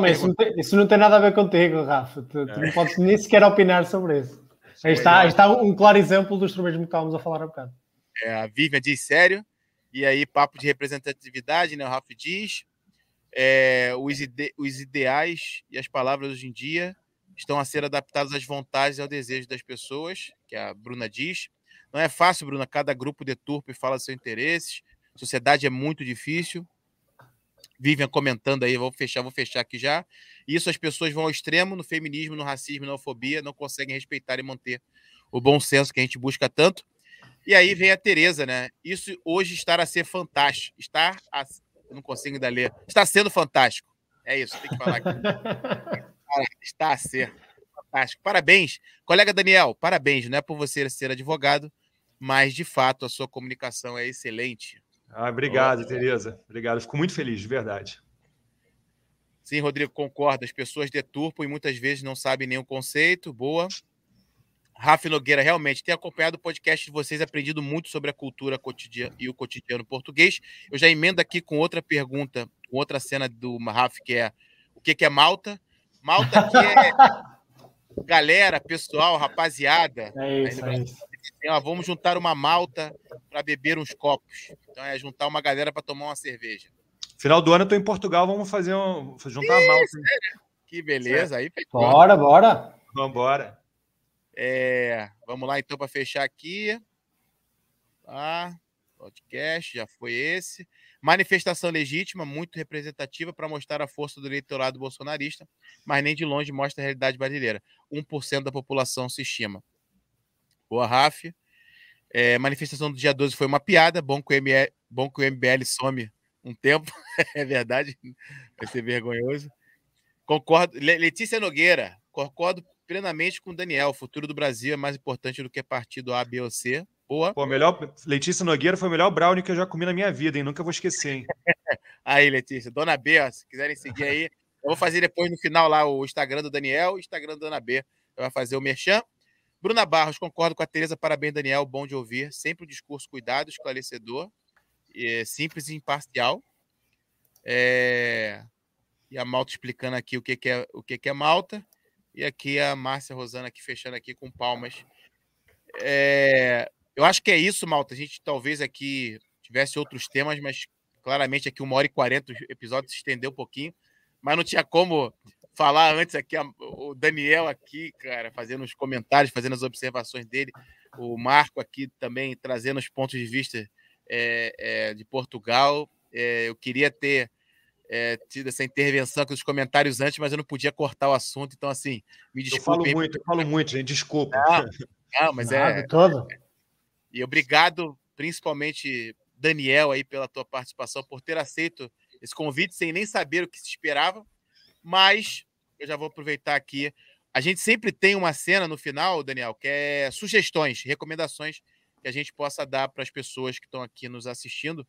Mas, homem, isso não tem nada a ver contigo, Rafa. Tu não podes nem sequer opinar sobre isso. Aí está um claro exemplo do extremismo que estávamos a falar há bocado. A Vivian diz sério. E aí, papo de representatividade, né? O Raf diz. Os ideais e as palavras hoje em dia estão a ser adaptados às vontades e ao desejo das pessoas, que a Bruna diz. Não é fácil, Bruna. Cada grupo deturpa e fala seus interesses. Sociedade é muito difícil. Vivian comentando aí, vou fechar aqui já. Isso, as pessoas vão ao extremo no feminismo, no racismo, na homofobia, não conseguem respeitar e manter o bom senso que a gente busca tanto. E aí vem a Tereza, né? Isso hoje estar a ser fantástico. Eu não consigo ainda ler. Está sendo fantástico. É isso, tem que falar aqui. Está a ser fantástico. Parabéns. Colega Daniel, parabéns. Não é por você ser advogado, mas, de fato, a sua comunicação é excelente. Obrigado, Tereza. Obrigado. Fico muito feliz, de verdade. Sim, Rodrigo, concordo. As pessoas deturpam e muitas vezes não sabem nenhum conceito. Boa. Raf Nogueira, realmente, tenho acompanhado o podcast de vocês, aprendido muito sobre a cultura cotidiana e o cotidiano português. Eu já emendo aqui com outra pergunta, com outra cena do Raf, que é o que é Malta? Malta aqui é... Galera, pessoal, rapaziada, é isso. Ó, vamos juntar uma malta para beber uns copos. Então é juntar uma galera para tomar uma cerveja. Final do ano eu tô em Portugal, vamos fazer juntar a malta. Sério? Que beleza, aí. Bora. Vambora. Vamos lá então para fechar aqui. Podcast, já foi esse. Manifestação legítima, muito representativa para mostrar a força do eleitorado bolsonarista, mas nem de longe mostra a realidade brasileira. 1% da população se estima. Boa, Raf. Manifestação do dia 12 foi uma piada. Bom que o MBL some um tempo. É verdade. Vai ser vergonhoso. Concordo. Letícia Nogueira. Concordo plenamente com o Daniel. O futuro do Brasil é mais importante do que partido A, B ou C. Boa. Pô, Letícia Nogueira foi o melhor brownie que eu já comi na minha vida, hein? Nunca vou esquecer, hein? Aí, Letícia. Dona B, ó, se quiserem seguir aí. Eu vou fazer depois no final lá o Instagram do Daniel, o Instagram da Dona B. Vai fazer o merchan. Bruna Barros, concordo com a Tereza. Parabéns, Daniel. Bom de ouvir. Sempre um discurso cuidado, esclarecedor, simples e imparcial. E a Malta explicando aqui o que é Malta. E aqui a Márcia Rosana aqui fechando aqui com palmas. Eu acho que é isso, Malta. A gente talvez aqui tivesse outros temas, mas claramente aqui 1h40 o episódio se estendeu um pouquinho, mas não tinha como falar antes aqui, o Daniel aqui, cara, fazendo os comentários, fazendo as observações dele, o Marco aqui também trazendo os pontos de vista de Portugal. Eu queria ter tido essa intervenção aqui nos comentários antes, mas eu não podia cortar o assunto, então, assim, me desculpe. Eu falo muito, gente, desculpa. Não, mas nada, e obrigado, principalmente, Daniel, aí, pela tua participação, por ter aceito esse convite sem nem saber o que se esperava, mas eu já vou aproveitar aqui. A gente sempre tem uma cena no final, Daniel, que é sugestões, recomendações que a gente possa dar para as pessoas que estão aqui nos assistindo.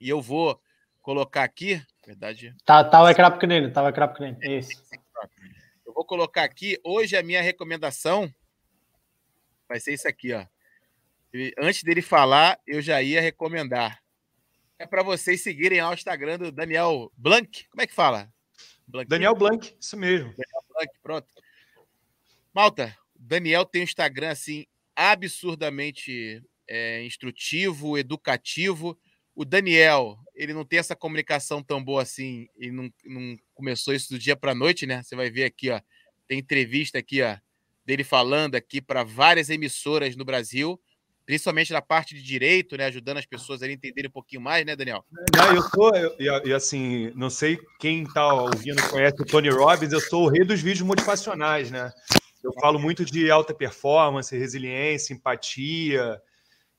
E eu vou colocar aqui, na verdade... Isso. Eu vou colocar aqui, hoje a minha recomendação vai ser isso aqui, ó. Antes dele falar, eu já ia recomendar. É para vocês seguirem lá o Instagram do Daniel Blanck. Como é que fala? Blanck. Daniel Blanck, isso mesmo. Daniel Blanck, pronto. Malta, o Daniel tem um Instagram assim, absurdamente instrutivo, educativo. O Daniel, ele não tem essa comunicação tão boa assim, ele não começou isso do dia para a noite, né? Você vai ver aqui, ó, tem entrevista aqui, ó, dele falando aqui para várias emissoras no Brasil, principalmente na parte de direito, né? Ajudando as pessoas a entenderem um pouquinho mais, né, Daniel? Eu assim, não sei quem tá ouvindo conhece o Tony Robbins, eu sou o rei dos vídeos motivacionais, né? Eu falo muito de alta performance, resiliência, empatia,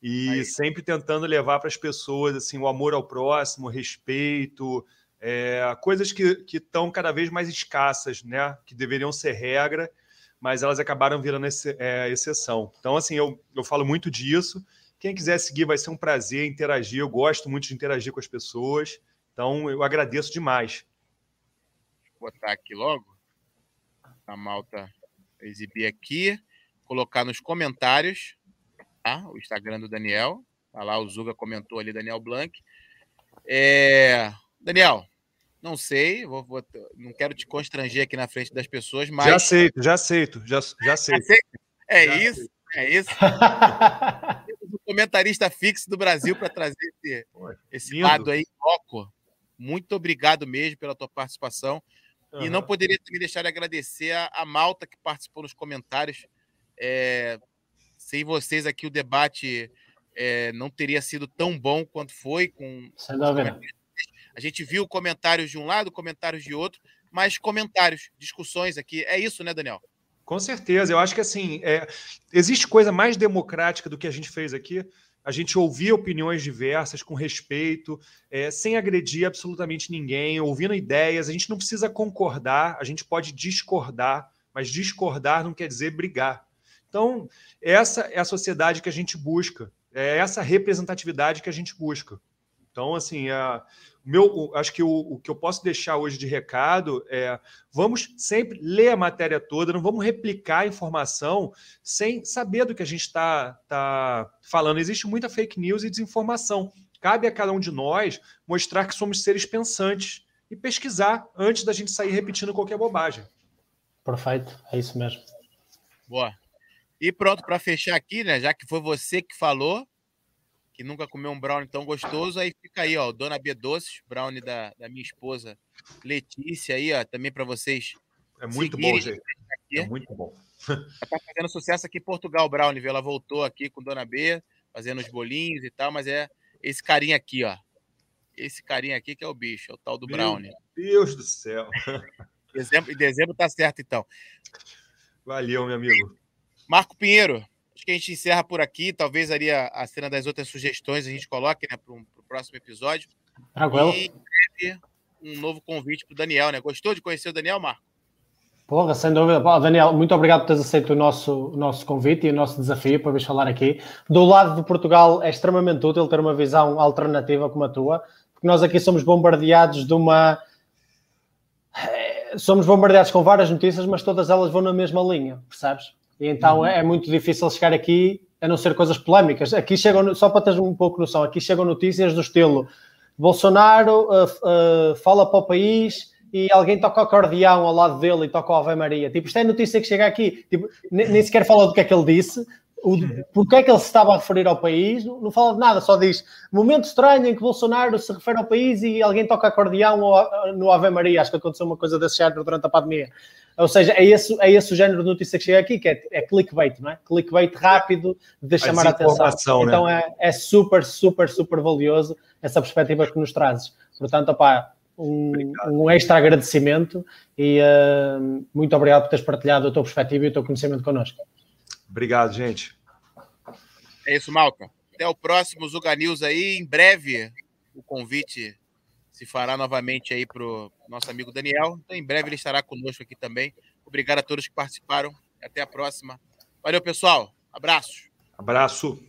e sempre tentando levar para as pessoas assim, o amor ao próximo, o respeito, coisas que estão cada vez mais escassas, né? Que deveriam ser regra, mas elas acabaram virando exceção. Então, assim, eu falo muito disso. Quem quiser seguir vai ser um prazer interagir. Eu gosto muito de interagir com as pessoas. Então, eu agradeço demais. Vou botar aqui logo. A Malta exibir aqui. Colocar nos comentários, tá? O Instagram do Daniel. Tá lá, o Zuga comentou ali, Daniel Blanck. Daniel... Não sei, não quero te constranger aqui na frente das pessoas, mas... Já aceito. É isso. O comentarista fixo do Brasil para trazer esse lado aí, foco. Muito obrigado mesmo pela tua participação. Uhum. E não poderia me deixar de agradecer a Malta que participou nos comentários. Sem vocês aqui, o debate não teria sido tão bom quanto foi. Sem dúvida. A gente viu comentários de um lado, comentários de outro, mas comentários, discussões aqui. É isso, né, Daniel? Com certeza. Eu acho que, assim, existe coisa mais democrática do que a gente fez aqui. A gente ouvir opiniões diversas, com respeito, sem agredir absolutamente ninguém, ouvindo ideias. A gente não precisa concordar, a gente pode discordar, mas discordar não quer dizer brigar. Então, essa é a sociedade que a gente busca, é essa representatividade que a gente busca. Então, assim, acho que o que eu posso deixar hoje de recado é: vamos sempre ler a matéria toda, não vamos replicar a informação sem saber do que a gente está falando. Existe muita fake news e desinformação. Cabe a cada um de nós mostrar que somos seres pensantes e pesquisar antes da gente sair repetindo qualquer bobagem. Perfeito, é isso mesmo. Boa. E pronto, para fechar aqui, né? Já que foi você que falou, que nunca comeu um brownie tão gostoso, aí fica aí, ó, Dona B Doces, brownie da minha esposa Letícia aí, ó, também para vocês. É muito bom, gente. É muito bom. Ela tá fazendo sucesso aqui em Portugal, brownie, viu? Ela voltou aqui com Dona B, fazendo os bolinhos e tal, mas é esse carinha aqui, ó. Esse carinha aqui que é o bicho, é o tal do brownie. Meu Deus do céu. Dezembro tá certo, então. Valeu, meu amigo. Marco Pinheiro, que a gente encerra por aqui, talvez ali a cena das outras sugestões a gente coloque, né, para o próximo episódio. E teve um novo convite para o Daniel, né? Gostou de conhecer o Daniel, Marco? Porra, sem dúvida. Daniel, muito obrigado por teres aceito o nosso convite e o nosso desafio para vir falar aqui. Do lado de Portugal é extremamente útil ter uma visão alternativa como a tua, porque nós aqui somos bombardeados com várias notícias, mas todas elas vão na mesma linha, percebes? E então é muito difícil chegar aqui a não ser coisas polémicas. Aqui chegam, só para teres um pouco de noção, aqui chegam notícias do estilo Bolsonaro fala para o país e alguém toca o acordeão ao lado dele e toca o Ave Maria. Tipo, isto é notícia que chega aqui. Tipo, nem sequer fala do que é que ele disse. Porque é que ele se estava a referir ao país, não fala de nada, só diz momento estranho em que Bolsonaro se refere ao país e alguém toca acordeão no Ave Maria, acho que aconteceu uma coisa desse género durante a pandemia, ou seja, é esse o género de notícia que chega aqui, que é clickbait, não é? Clickbait rápido de chamar a atenção, então né? é super, super, super valioso essa perspectiva que nos trazes, portanto, opá, um extra agradecimento e muito obrigado por teres partilhado a tua perspectiva e o teu conhecimento connosco. Obrigado, gente. É isso, Malta. Até o próximo Zuga News aí. Em breve o convite se fará novamente aí para o nosso amigo Daniel. Então, em breve ele estará conosco aqui também. Obrigado a todos que participaram. Até a próxima. Valeu, pessoal. Abraço. Abraço.